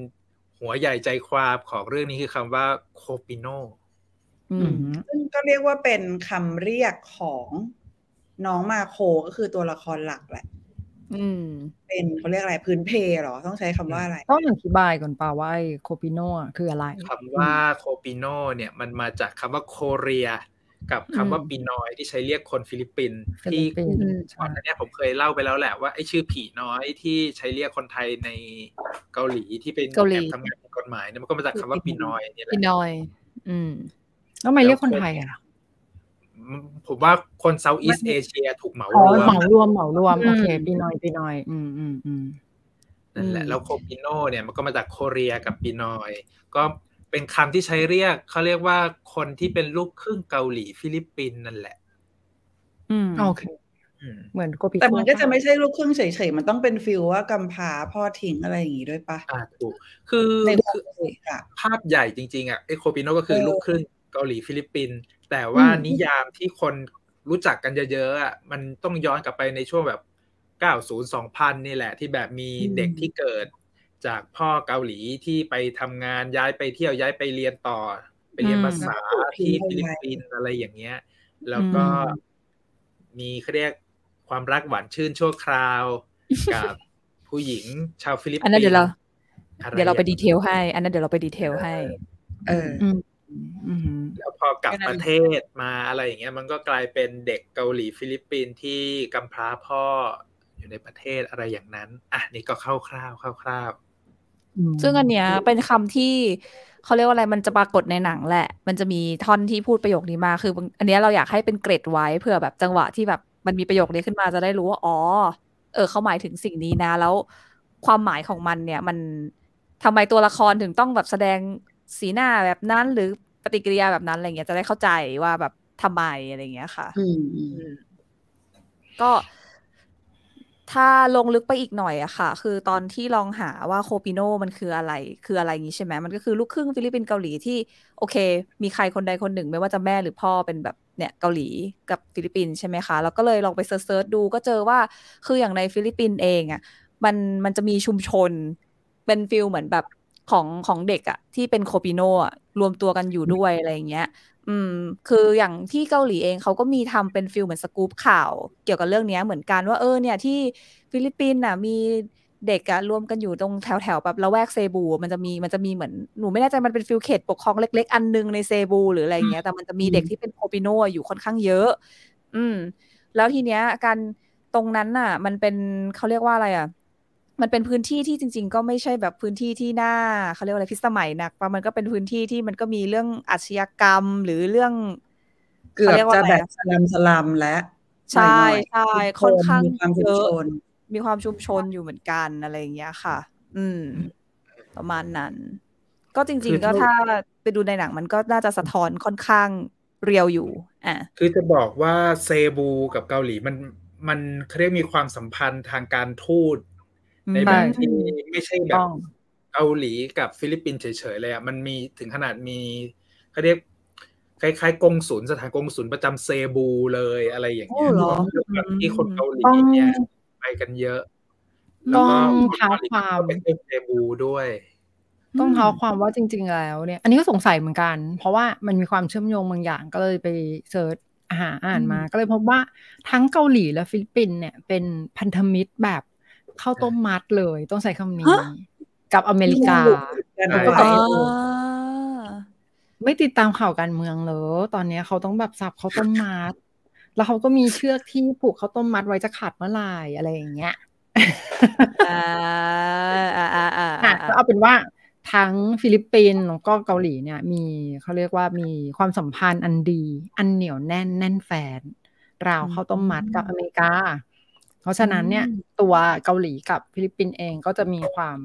หัวใหญ่ใจความของเรื่องนี้คือคำว่าโคปิโนซึ่งก็เรียกว่าเป็นคำเรียกของน้องมาโคก็คือตัวละครหลักแหละเป็นเขาเรียกอะไรพื้นเพเหรอต้องใช้คำว่าอะไรต้องอธิบายก่อนป่าวว่าโคปิโนคืออะไรคำว่าโคปิโนเนี่ยมันมาจากคำว่าโคเรียกับคำว่าปีนอยที่ใช้เรียกคนฟิลิปปินส์ที่ก่อนหน้านี้ผมเคยเล่าไปแล้วแหละว่าไอ้ชื่อผีน้อยที่ใช้เรียกคนไทยในเกาหลีที่เป็นแอบทำงานกฎหมายเนี่ยมันก็มาจากคำว่าปีนอยนี่แหละปีนอยแล้วทำไมเรียกคนไทยอ่ะผมว่าคนเซาท์อีสต์เอเชียถูกเหมารวมโอเคปีนอยนั่นแหละแล้วโคปิโนเนี่ยมันก็มาจากโคเรียกับปีนอยก็เป็นคำที่ใช้เรียกเขาเรียกว่าคนที่เป็นลูกครึ่งเกาหลีฟิลิปปินส์นั่นแหละโอเคเหมือนโคปิโนแต่มันก็จะไม่ใช่ลูกครึ่งเฉยๆมันต้องเป็นฟิลว่ากำพร้าพ่อทิ้งอะไรอย่างงี้ด้วยป่ะถูกคือภาพใหญ่จริงๆอ่ะไอ้โคปิโนก็คือลูกครึ่งเกาหลีฟิลิปปินส์แต่ว่านิยามที่คนรู้จักกันเยอะๆอ่ะมันต้องย้อนกลับไปในช่วงแบบ90 2000นี่แหละที่แบบมีเด็กที่เกิดจากพ่อเกาหลีที่ไปทำงานย้ายไปเที่ยวย้ายไปเรียนต่อไปเรียนภาษาที่ฟิลิปปินส์อะไรอย่างเงี้ยแล้วก็มีเขาเรียกความรักหวานชื่นชั่วคราวกับผู้หญิงชาวฟิลิปปินส์อันนั้นเดี๋ยวเราไปดีเทลให้อันนั้นเดี๋ยวเราไปดีเทลให้แล้วพอกลับประเทศมาอะไรอย่างเงี้ยมันก็กลายเป็นเด็กเกาหลีฟิลิปปินส์ที่กำพร้าพ่ออยู่ในประเทศอะไรอย่างนั้นอ่ะนี่ก็คร่าวๆซึ่งอันเนี้ยเป็นคำที่เขาเรียกว่าอะไรมันจะปรากฏในหนังแหละมันจะมีท่อนที่พูดประโยคนี้มาคืออันเนี้ยเราอยากให้เป็นเกรดไว้เผื่อแบบจังหวะที่แบบมันมีประโยคนี้ขึ้นมาจะได้รู้ว่าอ๋อเขาหมายถึงสิ่งนี้นะแล้วความหมายของมันเนี่ยมันทำไมตัวละครถึงต้องแบบแสดงสีหน้าแบบนั้นหรือปฏิกิริยาแบบนั้นอะไรเงี้ยจะได้เข้าใจว่าแบบ ทำไมอะไรอย่างเงี้ยค่ะก็ถ้าลงลึกไปอีกหน่อยอะค่ะคือตอนที่ลองหาว่าโคปิโนมันคืออะไรงี้ใช่ไหมมันก็คือลูกครึ่งฟิลิปปินส์เกาหลีที่โอเคมีใครคนใดคนหนึ่งไม่ว่าจะแม่หรือพ่อเป็นแบบเนี่ยเกาหลีกับฟิลิปปินส์ใช่ไหมคะแล้วก็เลยลองไปเซิร์ชดูก็เจอว่าคืออย่างในฟิลิปปินส์เองอะมันจะมีชุมชนเป็นฟิลเหมือนแบบของเด็กอะที่เป็นโคปิโนอะรวมตัวกันอยู่ด้วยอะไรอย่างเงี้ยคืออย่างที่เกาหลีเองเขาก็มีทำเป็นฟิลเหมือนสกู๊ปข่าวเกี่ยวกับเรื่องนี้เหมือนกันว่าเนี่ยที่ฟิลิปปินส์น่ะมีเด็กอะรวมกันอยู่ตรงแถวแบบละแวกเซบูมันจะมีเหมือนหนูไม่แน่ใจมันเป็นฟิลเขตปกครองเล็กๆอันนึงในเซบูหรืออะไรอย่างเงี้ยแต่มันจะมีเด็กที่เป็นโคปิโนอยู่ค่อนข้างเยอะแล้วทีเนี้ยการตรงนั้นน่ะมันเป็นเขาเรียกว่าอะไรอะมันเป็นพื้นที่ที่จริงๆก็ไม่ใช่แบบพื้นที่ที่น่าเขาเรียกว่าอะไรพิสมัยนักป่ะมันก็เป็นพื้นที่ที่มันก็มีเรื่องอาชญากรรมหรือเรื่องเกือบจะแบบสลัมและใช่ใช่ค่อนข้างเยอะมีความชุมชนอยู่เหมือนกันอะไรอย่างเงี้ยค่ะประมาณนั้นก็จริงๆก็ถ้าไปดูในหนังมันก็น่าจะสะท้อนค่อนข้างเรียวอยู่คือจะบอกว่าเซบูกับเกาหลีมันเรียกมีความสัมพันธ์ทางการทูตในแบบที่ไม่ใช่แบบเกาหลีกับฟิลิปปินส์เฉยๆเลยอ่ะมันมีถึงขนาดมีเขาเรียกคล้ายๆกงสุลสถานกงสุลประจำเซบูเลยอะไรอย่างเงี้ยแบบที่คนเกาหลีเนี่ยไปกันเยอะแล้วก็เป็นเซบูด้วยต้องเท้าความว่าจริงๆแล้วเนี่ยอันนี้ก็สงสัยเหมือนกันเพราะว่ามันมีความเชื่อมโยงบางอย่างก็เลยไปเสิร์ชอ่านมาก็เลยพบว่าทั้งเกาหลีและฟิลิปปินส์เนี่ยเป็นพันธมิตรแบบเข้าต้มมัดเลยต้องใส่คำนี้กับอเมริกาไม่ติดตามข่าวการเมืองเลยตอนนี้เขาต้องแบบสับเข้าต้มมัดแล้วเขาก็มีเชือกที่ผูกเข้าต้มมัดไว้จะขาดเมื่อไหร่อะไรอย่างเงี้ยก็เอาเป็นว่าทั้งฟิลิปปินส์แล้วก็เกาหลีเนี่ยมีเขาเรียกว่ามีความสัมพันธ์อันดีอันเหนียวแน่นแฟนราวเข้าต้มมัดกับอเมริกาเพราะฉะนั้นเนี่ยตัวเกาหลีกับฟิลิปปินส์เองก็จะมีความ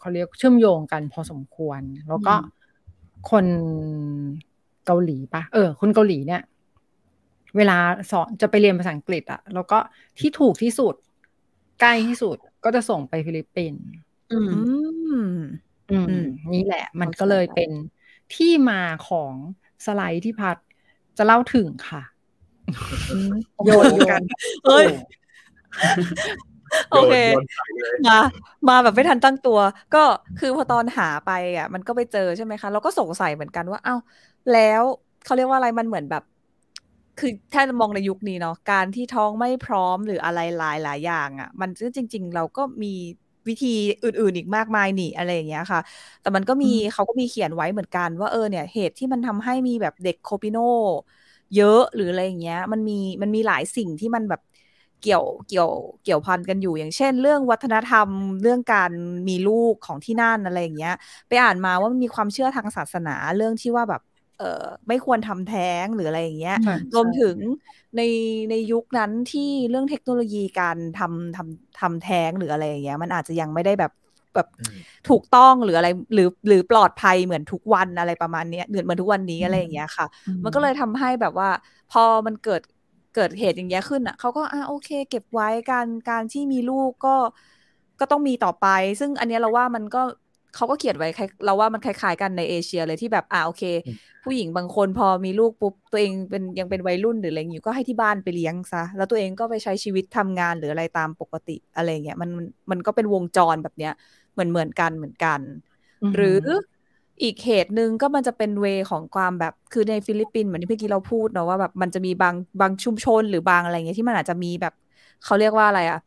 เขาเรียกเชื่อมโยงกันพอสมควรแล้วก็คนเกาหลีป่ะคนเกาหลีเนี่ยเวลาสอนจะไปเรียนภาษาอังกฤษอะแล้วก็ที่ถูกที่สุดใกล้ที่สุดก็จะส่งไปฟิลิปปินส์นี่แหละมันก็เลยเป็นที่มาของสไลด์ที่พัดจะเล่าถึงค่ะโยนกันโอเคมาแบบไม่ทันตั้งตัวก็คือพอตอนหาไปอ่ะมันก็ไปเจอใช่ไหมคะเราก็สงสัยเหมือนกันว่าอ้าวแล้วเขาเรียกว่าอะไรมันเหมือนแบบคือถ้ามองในยุคนี้เนาะการที่ท้องไม่พร้อมหรืออะไรหลายอย่างอ่ะมันจริงๆเราก็มีวิธีอื่นๆอีกมากมายนี่อะไรอย่างเงี้ยค่ะแต่มันก็มีเขาก็มีเขียนไว้เหมือนกันว่าเนี่ยเหตุที่มันทำให้มีแบบเด็กโคปิโนเยอะหรืออะไรอย่างเงี้ยมันมีหลายสิ่งที่มันแบบเกี่ยวพันกันอยู่อย่างเช่นเรื่องวัฒนธรรมเรื่องการมีลูกของที่นั่นอะไรอย่างเงี้ยไปอ่านมาว่ามันมีความเชื่อทางศาสนาเรื่องที่ว่าแบบไม่ควรทำแท้งหรืออะไรอย่างเงี้ยรวมถึงในยุคนั้นที่เรื่องเทคโนโลยีการทำแท้งหรืออะไรอย่างเงี้ยมันอาจจะยังไม่ได้แบบถูกต้องหรืออะไรหรือปลอดภัยเหมือนทุกวันอะไรประมาณเนี้ยเหมือนทุกวันนี้อะไรอย่างเงี้ยค่ะมันก็เลยทำให้แบบว่าพอมันเกิดเหตุอย่างเงี้ยขึ้นอ่ะเขาก็โอเคเก็บไว้การที่มีลูกก็ต้องมีต่อไปซึ่งอันเนี้ยเราว่ามันก็เขาก็เขียนไว้เราว่ามันคล้ายๆกันในเอเชียเลยที่แบบโอเคผู้หญิงบางคนพอมีลูกปุ๊บตัวเองยังเป็นวัยรุ่นหรืออะไรอย่างงี้ก็ให้ที่บ้านไปเลี้ยงซะแล้วตัวเองก็ไปใช้ชีวิตทำงานหรืออะไรตามปกติอะไรเงี้ยมันก็เป็นวงจรแบบเนี้ยเหมือนกันหรืออีกเหตุหนึ่งก็มันจะเป็นเวของความแบบคือในฟิลิปปินส์เหมือนที่เมื่อกี้เราพูดเนาะว่าแบบมันจะมีบางชุมชนหรือบางอะไรเงี้ยที่มันอาจจะมีแบบเขาเรียกว่าอะไรอะ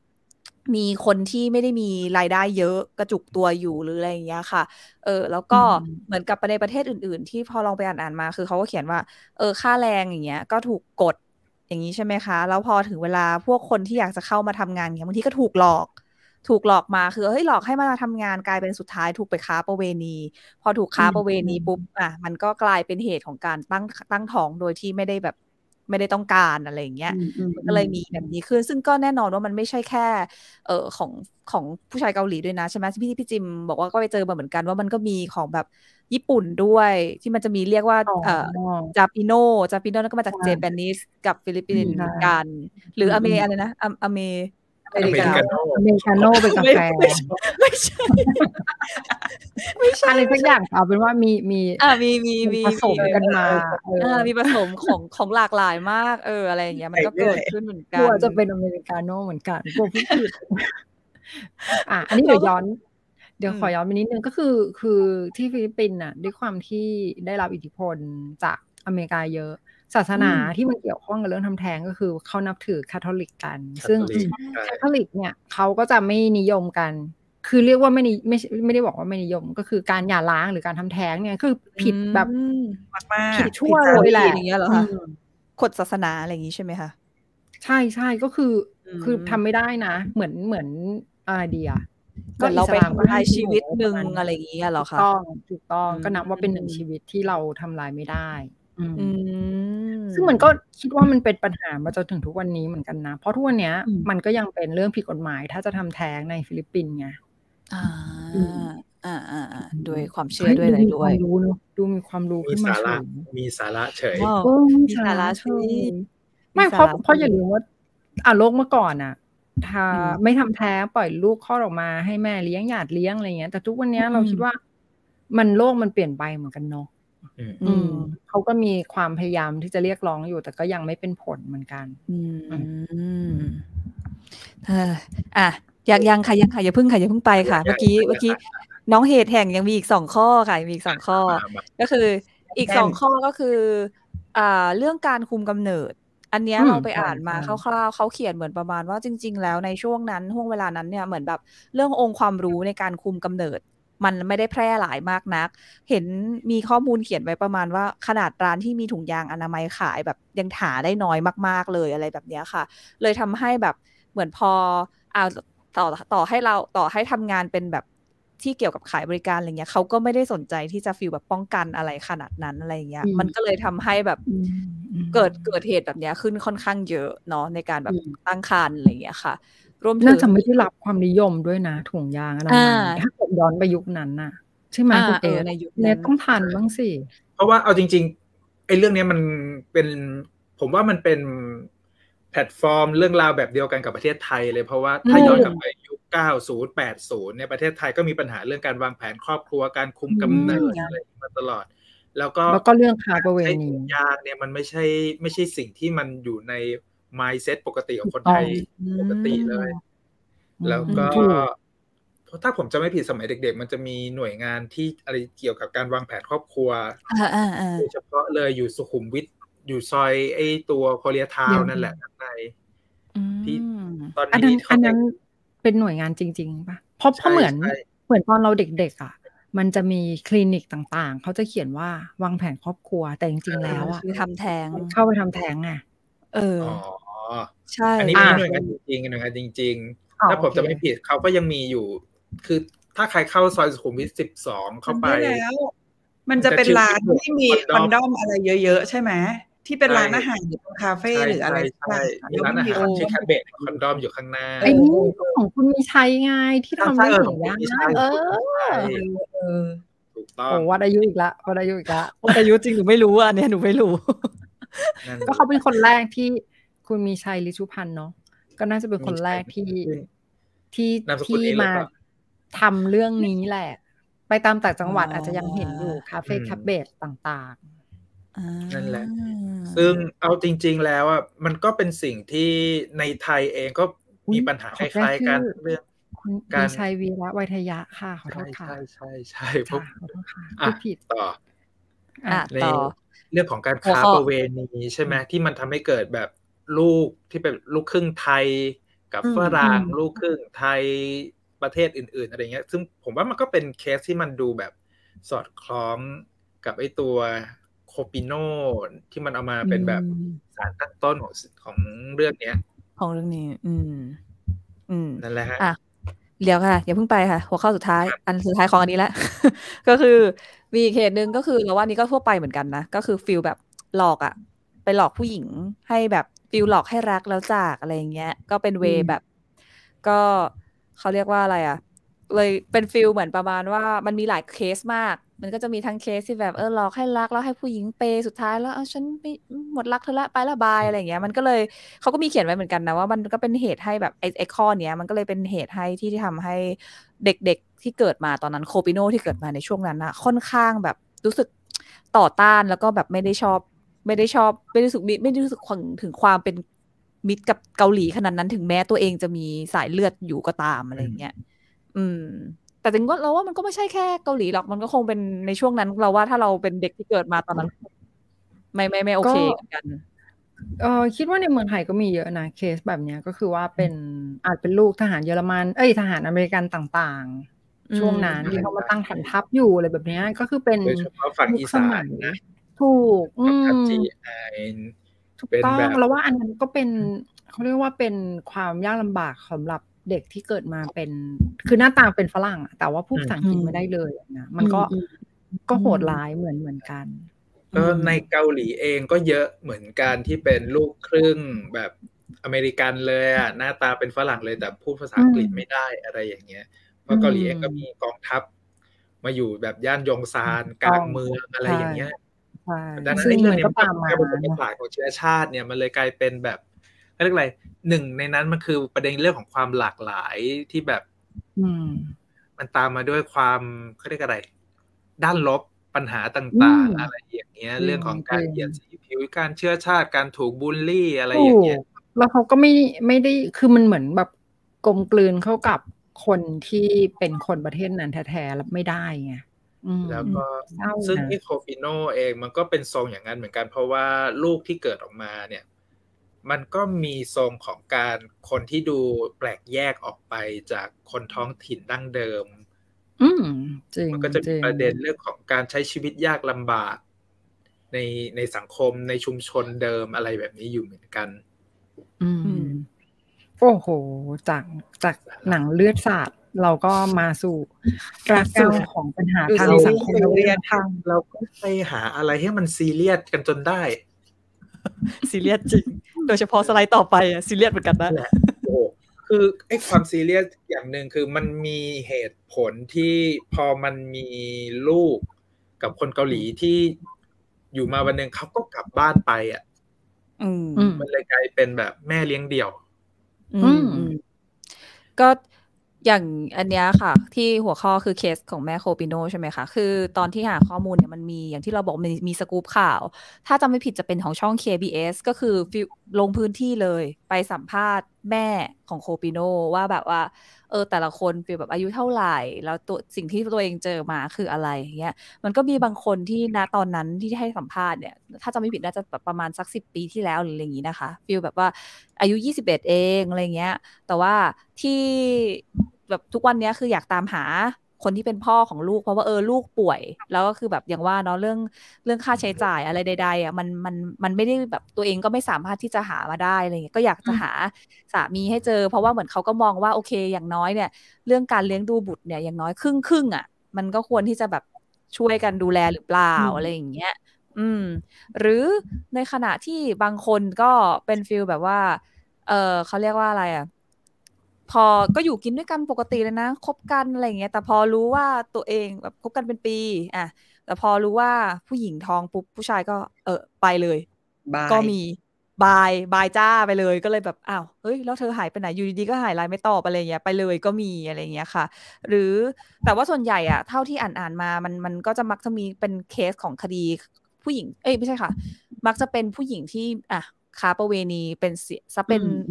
มีคนที่ไม่ได้มีรายได้เยอะกระจุกตัวอยู่หรืออะไรอย่างเงี้ยค่ะแล้วก็เหมือนกับในประเทศอื่นๆที่พอลองไปอ่านมาคือเขาก็เขียนว่าค่าแรงอย่างเงี้ยก็ถูกกดอย่างนี้ใช่ไหมคะแล้วพอถึงเวลาพวกคนที่อยากจะเข้ามาทำงานอย่างเงี้ยบางทีก็ถูกหลอกมาคือเฮ้ยหลอกให้มาทำงานกลายเป็นสุดท้ายถูกไปค้าประเวณีพอถูกค้าประเวณีปุ๊บมันก็กลายเป็นเหตุของการตั้งท้องโดยที่ไม่ได้แบบ ไม่ได้ต้องการอะไรอย่างเงี้ยมันก็เลยมีแบบนี้ขึ้นซึ่งก็แน่นอนว่ามันไม่ใช่แค่ของผู้ชายเกาหลีด้วยนะใช่ไหมพี่จิมบอกว่าก็ไปเจอมาเหมือนกันว่ามันก็มีของแบบญี่ปุ่นด้วยที่มันจะมีเรียกว่าจาปิโน่นั่นก็มาจากเจแปนิสกับฟิลิปปินส์กันหรืออเมอะไรนะอเมริกาโน่เป็นกาแฟไม่ใช่อะไรสักอย่างเอาเป็นว่ามีผสมกันมามีผสมของหลากหลายมากอะไรอย่างเงี้ยมันก็เกิดขึ้นเหมือนกันกลัวจะเป็นอเมริกาโน่เหมือนกันกลัวพูดผิดอันนี้เดี๋ยวขอย้อนไปนิดนึงก็คือที่ฟิลิปปินส์น่ะด้วยความที่ได้รับอิทธิพลจากอเมริกาเยอะศาสนาที่มันเกี่ยวข้องกับเรื่องทำแท้งก็คือเขานับถือคาทอลิกกันซึ่งคาทอลิกเนี่ยเขาก็จะไม่นิยมกันคือเรียกว่าไม่ได้บอกว่าไม่นิยมก็คือการหย่าร้างหรือการทำแท้งเนี่ยคือผิดแบบมากผิดชั่วเลยแหละอย่างเงี้ยเหรอคะกฎศาสนาอะไรอย่างงี้ใช่ไหมคะใช่ใช่ก็คือทำไม่ได้นะเหมือนอะไรดีอะก็เราไปทำลายชีวิตหนึ่งอะไรอย่างเงี้ยเหรอคะถูกต้องก็นับว่าเป็นหนึ่งชีวิตที่เราทำลายไม่ได้ซึ่งมันก็คิดว่ามันเป็นปัญหามาจนถึงทุกวันนี้เหมือนกันนะเพราะทุกวันนี้มันก็ยังเป็นเรื่องผิดกฎหมายถ้าจะทำแท้งในฟิลิปปินส์ไงด้วยความเชื่อด้วยอะไรด้วยดูมีความรู้ขึ้นมามีสาระเฉยมีสาระเฉยไม่เพราะอย่าลืมว่าโลกเมื่อก่อนอ่ะถ้าไม่ทำแท้งปล่อยลูกคลอดออกมาให้แม่เลี้ยงหยาดเลี้ยงอะไรเงี้ยแต่ทุกวันนี้เราคิดว่าโลกมันเปลี่ยนไปเหมือนกันเนาะเขาก็มีความพยายามที่จะเรียกร้องอยู่แต่ก็ยังไม่เป็นผลเหมือนกันยังค่ะอย่าเพิ่งไปค่ะเมื่อกี้น้องเหตุแห่งยังมีอีก2ข้อค่ะมีอีก2ข้อก็คืออีก2ข้อก็คือเรื่องการคุมกำเนิดอันเนี้ยเราไปอ่านมาคร่าวๆเขาเขียนเหมือนประมาณว่าจริงๆแล้วในช่วงนั้นห่วงเวลานั้นเนี่ยเหมือนแบบเรื่ององค์ความรู้ในการคุมกำเนิดมันไม่ได้แพร่หลายมากนักเห็นมีข้อมูลเขียนไว้ประมาณว่าขนาดร้านที่มีถุงยางอนามัยขายแบบยังหาได้น้อยมากๆเลยอะไรแบบเนี้ยค่ะเลยทำให้แบบเหมือนพอต่อให้ทำงานเป็นแบบที่เกี่ยวกับขายบริการอะไรเงี้ยเขาก็ไม่ได้สนใจที่จะฟีลแบบป้องกันอะไรขนาดนั้นอะไรเงี้ยมันก็เลยทำให้แบบเกิดเหตุแบบเนี้ยขึ้นค่อนข้างเยอะเนาะในการแบบตั้งครรภ์อะไรเงี้ยค่ะรวมถึงน่าจะไม่ได้รับความนิยมด้วยนะถุงยางอะไรถ้าเกิดย้อนไปยุคนั้นน่ะใช่ไหมคุณเอ๋ในยุคนี้ต้องทันบ้างสิเพราะว่าเอาจริงๆไอ้เรื่องนี้มันเป็นผมว่ามันเป็นแพลตฟอร์มเรื่องราวแบบเดียวกันกับประเทศไทยเลยเพราะว่าถ้าย้อนกลับไปยุค90 80เนี่ยประเทศไทยก็มีปัญหาเรื่องการวางแผนครอบครัวการคุมกำเนิดอะไรมาตลอดแล้วก็เรื่องค้าประเวณีถุงยางเนี่ยมันไม่ใช่สิ่งที่มันอยู่ในmindset ปกติของคนไทยปกติเลยแล้วก็ถ้าผมจะไม่ผิดสมัยเด็กๆมันจะมีหน่วยงานที่อะไรเกี่ยวกับการวางแผนครอบครัวโดยเฉพาะเลยอยู่สุขุมวิทอยู่ซอยไอ้ตัวคอเรียทาวน์นั่นแหละในที่ตอนนี้อันนั้นเป็นหน่วยงานจริงๆป่ะเพราะเหมือนตอนเราเด็กๆอ่ะมันจะมีคลินิกต่างๆเขาจะเขียนว่าวางแผนครอบครัวแต่จริงๆแล้วอ่ะคือทำแท้งเข้าไปทำแท้งอ่ะใช่อันนี้เป็นหน่วยงานจริงๆหน่วยงานจริงๆถ้าผมจะไม่ผิดเขาก็ยังมีอยู่คือถ้าใครเข้าซอยสุขุมวิท12เข้าไปแล้วมันจะเป็นร้านที่มีคอนดอมอะไรเยอะๆใช่ไหมที่เป็นร้านอาหารหรือคาเฟ่หรืออะไรใช่มีร้านอาหารชื่อแคบเบตคอนดอมอยู่ข้างหน้าไอ้นี่ของคุณมีชัยไงที่ทำได้ถึงยากถูกต้องวัดอายุอีกละวัดอายุจริงหรือไม่รู้อ่ะเนี่ยหนูไม่รู้ก็เขาเป็นคนแรกที่คุณมีชัยฤชุพันธ์เนาะก็น่าจะเป็นคนแรกที่มาทำเรื่องนี้แหละไปตามต่างจังหวัดอาจจะยังเห็นอยู่คาเฟ่แคบเบตต่างๆนั่นแหละซึ่งเอาจริงๆแล้วอ่ะมันก็เป็นสิ่งที่ในไทยเองก็มีปัญหาคล้ายๆกันเรื่องการมีชัยวีระไวยทยะค่ะขอโทษค่ะใช่ขอโทษค่ะพูดผิดต่อเรื่องของการค้าประเวณีใช่ไหมที่มันทำให้เกิดแบบลูกที่เป็นลูกครึ่งไทยกับฝรั่งลูกครึ่งไทยประเทศอื่นๆอะไรเงี้ยซึ่งผมว่ามันก็เป็นเคสที่มันดูแบบสอดคล้องกับไอ้ตัวโคปิโนที่มันเอามาเป็นแบบสารตั้งต้นของเรื่องเนี้ยของเรื่องนี้นั่นแหละฮะเดี๋ยวค่ะอย่าเพิ่งไปค่ะหัวข้อสุดท้ายอันสุดท้ายของอันนี้แล้วก็คือมีเคสนึงก็คือเราว่านี่ก็ทั่วไปเหมือนกันนะก็คือฟีลแบบหลอกอ่ะไป หลอกผู้หญิงให้แบบฟิลหลอกให้รักแล้วจากอะไรอย่างเงี้ยก็เป็นเวแบบก็เขาเรียกว่าอะไรอ่ะเลยเป็นฟิลเหมือนประมาณว่ามันมีหลายเคสมากมันก็จะมีทั้งเคสที่แบบหลอกให้รักแล้วให้ผู้หญิงเปย์สุดท้ายแล้วฉันไม่หมดรักเธอละไปละบายอะไรอย่างเงี้ยมันก็เลยเขาก็มีเขียนไว้เหมือนกันนะว่ามันก็เป็นเหตุให้แบบไอ้ข้อเนี้ยมันก็เลยเป็นเหตุให้ที่ทำให้เด็กๆที่เกิดมาตอนนั้นโคปิโนที่เกิดมาในช่วงนั้นนะค่อนข้างแบบรู้สึกต่อต้านแล้วก็แบบไม่ได้ชอบไม่ได้รู้สึกถึงความเป็นมิตรกับเกาหลีขนาดนั้นถึงแม้ตัวเองจะมีสายเลือดอยู่ก็ตามอะไรอย่างเงี้ยแต่ถึงว่าเราว่ามันก็ไม่ใช่แค่เกาหลีหรอกมันก็คงเป็นในช่วงนั้นเราว่าถ้าเราเป็นเด็กที่เกิดมาตอนนั้นไม่โอเคกันคิดว่าในเมืองไทยก็มีเยอะนะเคสแบบเนี้ยก็คือว่าเป็นอาจเป็นลูกทหารเยอรมันทหารอเมริกันต่างๆช่วงนั้นที่เขามาตั้งฐานทัพอยู่อะไรแบบเนี้ยก็คือเป็นโดยเฉพาะฝั่งอีสานนะถูกถูกต้องแล้วว่าอันนั้นก็เป็นเขาเรียกว่าเป็นความยากลำบากสำหรับเด็กที่เกิดมาเป็นคือหน้าตาเป็นฝรั่งแต่ว่าพูดภาษาอังกฤษไม่ได้เลยนะมันก็โหดร้ายเหมือนกันก็ในเกาหลีเองก็เยอะเหมือนกันที่เป็นลูกครึ่งแบบอเมริกันเลยอ่ะหน้าตาเป็นฝรั่งเลยแต่พูดภาษาอังกฤษไม่ได้อะไรอย่างเงี้ยเพราะเกาหลีเองก็มีกองทัพมาอยู่แบบย่านยองซานกลางเมืองอะไรอย่างเงี้ยดังนั้นเรื่องนี้มันกลายเป็นหลายของเชื้อชาติเนี่ยมันเลยกลายเป็นแบบเรื่องอะไรหนึ่งในนั้นมันคือประเด็นเรื่องของความหลากหลายที่แบบมันตามมาด้วยความเขาเรียกอะไรด้านลบปัญหาต่างๆอะไรอย่างเงี้ยเรื่องของการเหยียดสีผิวการเชื้อชาติการถูกบูลลี่อะไรอย่างเงี้ยแล้วเขาก็ไม่ได้คือมันเหมือนแบบกลมกลืนเข้ากับคนที่เป็นคนประเทศนั้นแท้ๆรับไม่ได้ไงแล้วก็ซึ่งที่โคฟิโนเองมันก็เป็นทรงอย่างนั้นเหมือนกันเพราะว่าลูกที่เกิดออกมาเนี่ยมันก็มีทรงของการคนที่ดูแปลกแยกออกไปจากคนท้องถิ่นดั้งเดิมมันก็จะมีประเด็นเรื่องของการใช้ชีวิตยากลำบากในสังคมในชุมชนเดิมอะไรแบบนี้อยู่เหมือนกันโอ้โหจากหนังเลือดสาดเราก็มาสู่รากเหง้าของปัญหาทางสังคมเราก็ไปหาอะไรให้มันซีเรียสกันจนได้ซีเรียสจริงโดยเฉพาะสไลด์ต่อไปอ่ะซีเรียสเหมือนกันนะโอ้คือไอ้ความซีเรียสอย่างนึงคือมันมีเหตุผลที่พอมันมีลูกกับคนเกาหลีที่อยู่มาวันนึงเขาก็กลับบ้านไปอ่ะมันเลยกลายเป็นแบบแม่เลี้ยงเดี่ยวก็อย่างอันเนี้ยค่ะที่หัวข้อคือเคสของแม่โคปิโนใช่ไหมคะคือตอนที่หาข้อมูลเนี่ยมันมีอย่างที่เราบอกมีสกู๊ปข่าวถ้าจำไม่ผิดจะเป็นของช่อง KBS ก็คือลงพื้นที่เลยไปสัมภาษณ์แม่ของโคปิโนว่าแบบว่าแต่ละคนเป็นแบบอายุเท่าไหร่แล้วตัวสิ่งที่ตัวเองเจอมาคืออะไรอย่างเงี้ยมันก็มีบางคนที่ณตอนนั้นที่ให้สัมภาษณ์เนี่ยถ้าจำไม่ผิดน่าจะประมาณสัก10ปีที่แล้วหรืออะไรอย่างงี้นะคะฟีลแบบว่าอายุ21เองอะไรเงี้ยแต่ว่าที่แบบทุกวันนี้คืออยากตามหาคนที่เป็นพ่อของลูกเพราะว่าลูกป่วยแล้วก็คือแบบอย่างว่าเนาะเรื่องค่าใช้จ่ายอะไรใดๆอ่ะมันไม่ได้แบบตัวเองก็ไม่สามารถที่จะหามาได้อะไรเงี้ยก็อยากจะหาสามีให้เจอเพราะว่าเหมือนเขาก็มองว่าโอเคอย่างน้อยเนี่ยเรื่องการเลี้ยงดูบุตรเนี่ยอย่างน้อยครึ่งอ่ะมันก็ควรที่จะแบบช่วยกันดูแลหรือเปล่าอะไรอย่างเงี้ยหรือในขณะที่บางคนก็เป็นฟีลแบบว่าเขาเรียกว่าอะไรอ่ะพอก็อยู่กินด้วยกันปกติเลยนะคบกันอะไรอย่างเงี้ยแต่พอรู้ว่าตัวเองแบบคบกันเป็นปีอ่ะแต่พอรู้ว่าผู้หญิงท้องปุ๊บผู้ชายก็ไปเลยก็มีบายจ้าไปเลยก็เลยแบบอ้าวเฮ้ยแล้วเธอหายไปไหนอยู่ดีๆก็หายไลน์ไม่ตอบอะไรอย่างเงี้ยไปเลยก็มีอะไรอย่างเงี้ยค่ะหรือแต่ว่าส่วนใหญ่อ่ะเท่าที่อ่านมามันก็จะมักจะมีเป็นเคสของคดีผู้หญิงไม่ใช่ค่ะมักจะเป็นผู้หญิงที่อ่ะค้าประเวณีเป็น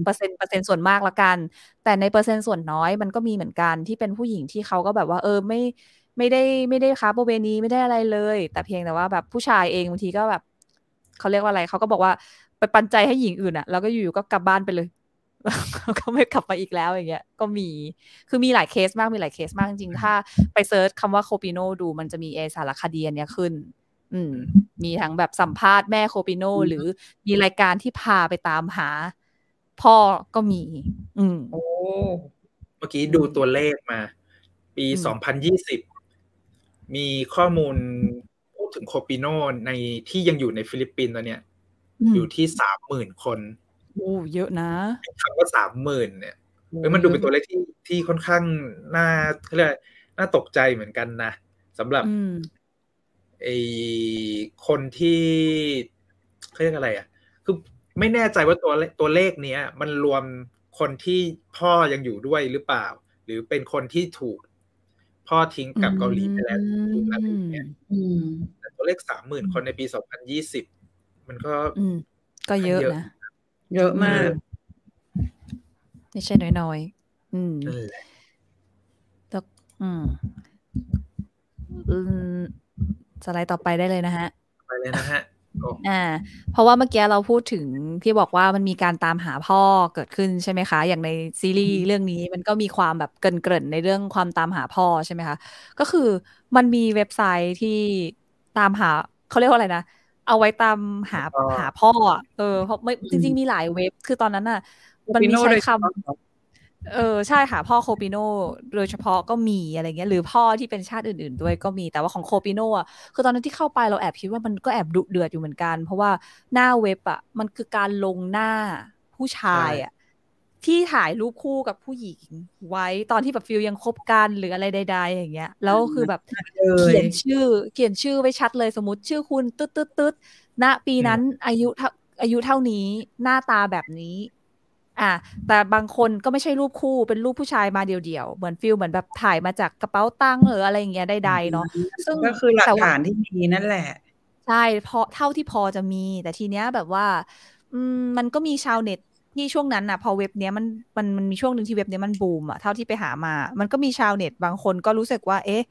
เปอร์เซ็นต์ส่วนมากละกันแต่ในเปอร์เซ็นต์ส่วนน้อยมันก็มีเหมือนกันที่เป็นผู้หญิงที่เขาก็แบบว่าไม่ได้ค้าประเวณีไม่ได้อะไรเลยแต่เพียงแต่ว่าแบบผู้ชายเองบางทีก็แบบเขาเรียกว่าอะไรเขาก็บอกว่าไปปันใจให้หญิงอื่นอ่ะแล้วก็อยู่ๆก็กลับบ้านไปเลยแล้วก็ไม่กลับมาอีกแล้วอย่างเงี้ยก็มีคือมีหลายเคสมากจริงๆถ้าไปเซิร์ชคำว่าโคปิโนดูมันจะมีสารคดีอันเนี้ยขึ้นมีทั้งแบบสัมภาษณ์แม่โคปิโนหรือมีรายการที่พาไปตามหาพ่อก็มีโอ้เมื่อกี้ดูตัวเลขมาปี2020มีข้อมูลพูดถึงโคปิโนในที่ยังอยู่ในฟิลิปปินส์ตอนเนี้ย อยู่ที่ 30,000 คนโอ้เยอะนะคำว่า 30,000 เนี่ยมันดูเป็นตัวเลขที่ค่อนข้างน่าเรียกน่าตกใจเหมือนกันนะสำหรับไอ้คนที่เค้าเรียกอะไรอ่ะคือไม่แน่ใจว่าตัวเลขเนี้ยมันรวมคนที่พ่อยังอยู่ด้วยหรือเปล่าหรือเป็นคนที่ถูกพ่อทิ้งกลับเกาหลีไปแล้วอะไรอย่างเงี้ยตัวเลข 30,000 คนในปี2020มันก็เยอะนะเยอะมากไม่ใช่น้อยๆแล้วสไลด์ต่อไปได้เลยนะฮะไปเลยนะฮะเพราะว่าเมื่อกี้เราพูดถึงที่บอกว่ามันมีการตามหาพ่อเกิดขึ้นใช่ไหมคะอย่างในซีรีส์เรื่องนี้มันก็มีความแบบเกริ่นๆในเรื่องความตามหาพ่อใช่ไหมคะก็คือมันมีเว็บไซต์ที่ตามหาเขาเรียกว่าอะไรนะเอาไว้ตามหาพ่อเพราะจริงๆมีหลายเว็บคือตอนนั้นน่ะมันมีใช้คำใช่หาพ่อโคปิโนโดยเฉพาะก็มีอะไรเงี้ยหรือพ่อที่เป็นชาติอื่นๆด้วยก็มีแต่ว่าของโคปิโนอ่ะคือตอนนั้นที่เข้าไปเราแอบคิดว่ามันก็แอบดุเดือดอยู่เหมือนกันเพราะว่าหน้าเว็บอ่ะมันคือการลงหน้าผู้ชายอ่ะที่ถ่ายรูปคู่กับผู้หญิงไว้ตอนที่แบบฟิลยังคบกันหรืออะไรใดๆอย่างเงี้ยแล้วคือแบบเขียนชื่อไว้ชัดเลยสมมติชื่อคุณตึ๊ดๆๆณปีนั้นอายุเท่านี้หน้าตาแบบนี้แต่บางคนก็ไม่ใช่รูปคู่เป็นรูปผู้ชายมาเดียวๆเหมือนฟิลเหมือนแบบถ่ายมาจากกระเป๋าตังค์หรืออะไรอย่างเงี้ยใดๆเนาะซึ่งก็คือหลักฐานที่มีนั่นแหละใช่พอเท่าที่พอจะมีแต่ทีเนี้ยแบบว่ามันก็มีชาวเน็ตที่ช่วงนั้นน่ะพอเว็บเนี้ยมันมีช่วงนึงที่เว็บเนี้ยมันบูมอ่ะเท่าที่ไปหามามันก็มีชาวเน็ตบางคนก็รู้สึกว่าเอ๊ะ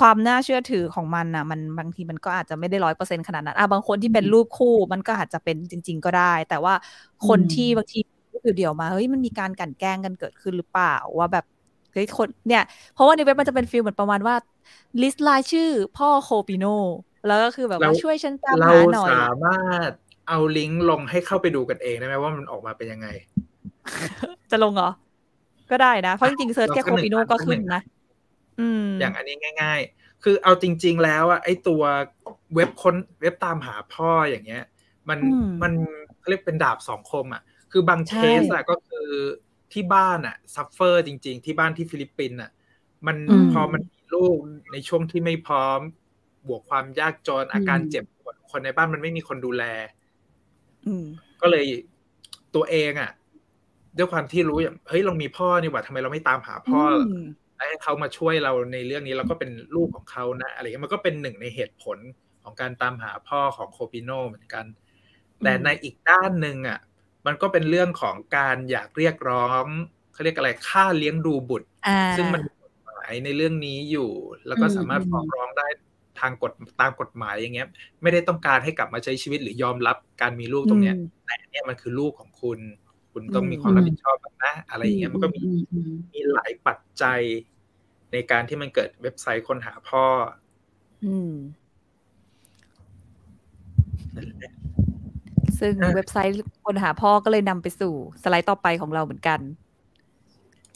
ความน่าเชื่อถือของมันน่ะมันบางทีมันก็อาจจะไม่ได้ 100% ขนาดนั้นบางคนที่เป็นรูปคู่มันก็อาจจะเป็นจริงๆก็ได้แต่ว่าคนที่บางทีเดี๋ยวมาเฮ้ยมันมีการกลั่นแกล้งกันเกิดขึ้นหรือเปล่าว่าแบบเฮ้ยคนเนี่ยเพราะว่าในเว็บมันจะเป็นฟีลเหมือนประมาณว่าลิสต์รายชื่อพ่อโคปิโนแล้วก็คือแบบว่าช่วยฉันตามหาหน่อยเราสามารถเอาลิงก์ลงให้เข้าไปดูกันเองได้ไหมว่ามันออกมาเป็นยังไง จะลงเหรอก็ได้นะเพราะจริงๆเซิร์ชแค่โคปิโนก็ขึ้นนะอย่างอันนี้ง่ายๆคือเอาจริงๆแล้วอะไอตัวเว็บค้นเว็บตามหาพ่ออย่างเงี้ยมันเรียกเป็นดาบสองคมอะคือบางเคสอ่ะก็คือที่บ้านอ่ะซัฟเฟอร์จริงๆที่บ้านที่ฟิลิปปินส์อ่ะมันพอมันมีลูกในช่วงที่ไม่พร้อมบวกความยากจนอาการเจ็บปวดคนในบ้านมันไม่มีคนดูแลก็เลยตัวเองอ่ะด้วยความที่รู้เฮ้ยเรามีพ่อนี่หว่าทำไมเราไม่ตามหาพ่อให้เขามาช่วยเราในเรื่องนี้เราก็เป็นลูกของเขานะอะไรเงี้ยมันก็เป็นหนึ่งในเหตุผลของการตามหาพ่อของโคปิโนเหมือนกันแต่ในอีกด้านนึงอ่ะมันก็เป็นเรื่องของการอยากเรียกร้องเขาเรียกอะไรค่าเลี้ยงดูบุตรซึ่งมันมีกฎหมายในเรื่องนี้อยู่แล้วก็สามารถฟ้องร้องได้ตามกฎหมายอย่างเงี้ยไม่ได้ต้องการให้กลับมาใช้ชีวิตหรือยอมรับการมีลูกตรงเนี้ยแต่เนี่ยมันคือลูกของคุณต้องมีความรับผิดชอบนะอะไรอย่างเงี้ยมันก็มีหลายปัจจัยในการที่มันเกิดเว็บไซต์ค้นหาพ่อซึ่งเว็บไซต์ค้นหาพ่อก็เลยนำไปสู่สไลด์ต่อไปของเราเหมือนกัน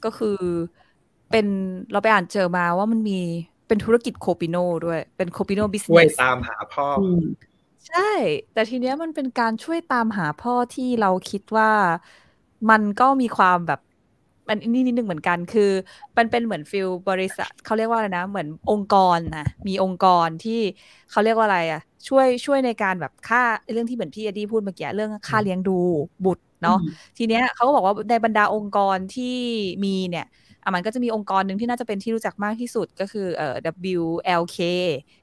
ก็คือเป็นเราไปอ่านเจอมาว่ามันมีเป็นธุรกิจโคปิโนด้วยเป็นโคปิโนบิสเนสช่วยตามหาพ่อใช่แต่ทีเนี้ยมันเป็นการช่วยตามหาพ่อที่เราคิดว่ามันก็มีความแบบอันนี้นิดนึงเหมือนกันคือมันเป็นเหมือนฟิลบริษัทเขาเรียกว่าอะไรนะเหมือนองค์กรนะมีองค์กรที่เขาเรียกว่าอะไรอ่ะช่วยในการแบบค่าเรื่องที่เหมือนพี่อดีพูดเมื่อกี้เรื่องค่าเลี้ยงดูบุตรเนาะทีเนี้ยเขาก็บอกว่าในบรรดาองค์กรที่มีเนี่ยมันก็จะมีองค์กรหนึ่งที่น่าจะเป็นที่รู้จักมากที่สุดก็คือW L K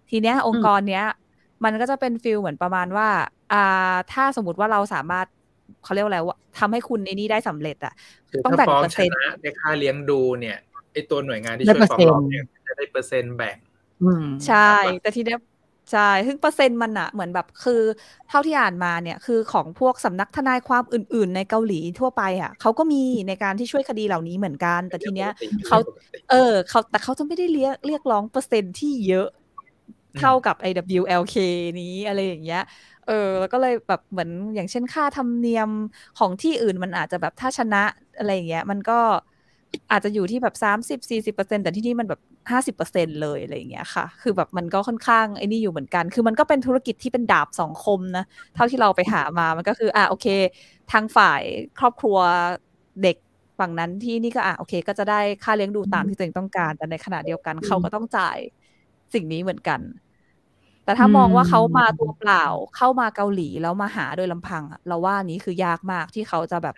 ทีเนี้ยองค์กรเนี้ยมันก็จะเป็นฟิลเหมือนประมาณว่าถ้าสมมติว่าเราสามารถเขาเรียกอะไรว่าทำให้คุณไอ้นี่ได้สำเร็จอ่ะต้องแบ่งเปอร์เซ็นต์ในค่าเลี้ยงดูเนี่ยไอ้ตัวหน่วยงานที่ช่วยฟ้องร้องเนี่ยจะได้เปอร์เซ็นต์แบ่งใช่แต่ทีเนี้ยใช่ซึ่งเปอร์เซ็นต์มันอ่ะเหมือนแบบคือเท่าที่อ่านมาเนี่ยคือของพวกสำนักทนายความอื่นๆในเกาหลีทั่วไปอ่ะเขาก็มีในการที่ช่วยคดีเหล่านี้เหมือนกันแต่ทีเนี้ยเขาจะไม่ได้เรียกร้องเปอร์เซ็นต์ที่เยอะเท่ากับ AWLK นี้อะไรอย่างเงี้ยแล้วก็เลยแบบเหมือนอย่างเช่นค่าธรรมเนียมของที่อื่นมันอาจจะแบบถ้าชนะอะไรอย่างเงี้ยมันก็ อาจจะอยู่ที่แบบ 30-40% แต่ที่นี่มันแบบ 50% เลยอะไรอย่างเงี้ยค่ะคือแบบมันก็ค่อนข้างไอ้นี่อยู่เหมือนกันคือมันก็เป็นธุรกิจที่เป็นดาบสองคมนะเท่าที่เราไปหามามันก็คือโอเคทางฝ่ายครอบครัวเด็กฝั่งนั้นที่นี่ก็โอเคก็จะได้ค่าเลี้ยงดูตามที่ตัวเองต้องการแต่ในขณะเดียวกันเขาก็ต้องจ่ายสิ่งนี้เหมือนกันแต่ถ้ามองว่าเขามาตัวเปล่าเข้ามาเกาหลีแล้วมาหาโดยลำพังเราว่านี้คือยากมากที่เขาจะแบบ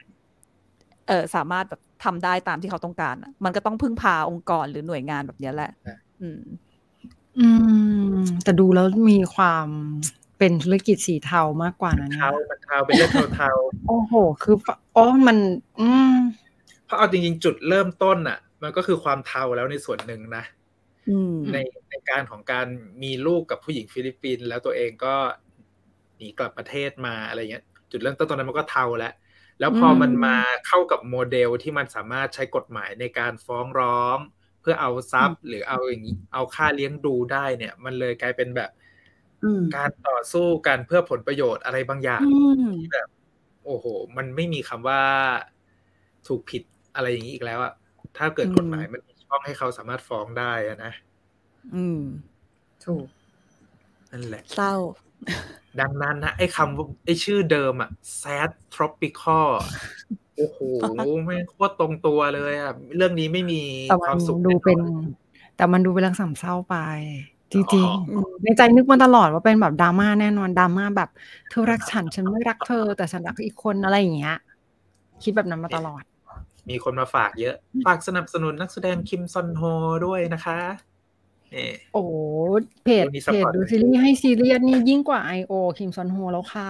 สามารถแบบทำได้ตามที่เขาต้องการมันก็ต้องพึ่งพาองค์กรหรือหน่วยงานแบบนี้แหละแต่ดูแล้วมีความเป็นธุรกิจสีเทามากกว่านั้นเทาเป็นเรื่องเทาๆโอ้โหคือมันเพราะเอาจริงๆจุดเริ่มต้นน่ะมันก็คือความเทาแล้วในส่วนหนึ่งนะในการของการมีลูกกับผู้หญิงฟิลิปปินส์แล้วตัวเองก็หนีกลับประเทศมาอะไรเงี้ยจุดเริ่มต้นตอนนั้นมันก็เทาแล้วพอมันมาเข้ากับโมเดลที่มันสามารถใช้กฎหมายในการฟ้องร้องเพื่อเอาทรัพย์หรือเอาอย่างนี้เอาค่าเลี้ยงดูได้เนี่ยมันเลยกลายเป็นแบบการต่อสู้กันเพื่อผลประโยชน์อะไรบางอย่างที่แบบโอ้โหมันไม่มีคำว่าถูกผิดอะไรอย่างนี้อีกแล้วอะถ้าเกิดกฎหมายมันมีช่องให้เขาสามารถฟ้องได้อะนะถูกนั่นแหละเศร้าดังนั้นนะไอ้คำไอ้ชื่อเดิมอะ sad tropical โอ้โหแม่งโคตรตรงตัวเลยอะเรื่องนี้ไม่มีความสุขแต่มันดูเป็นเรื่องสามเศร้าไปจริงๆในใจนึกมาตลอดว่าเป็นแบบดราม่าแน่นอนดราม่าแบบเธอรักฉันฉันไม่รักเธอแต่ฉันรักอีกคนอะไรอย่างเงี้ยคิดแบบนั้นมาตลอดมีคนมาฝากเยอะฝากสนับสนุนนักแสดงคิมซอนโฮด้วยนะคะโอ้เพจดูซีรีส์ให้ซีเรียสนี่ยิ่งกว่า I.O. คิมซอนโฮแล้วค่ะ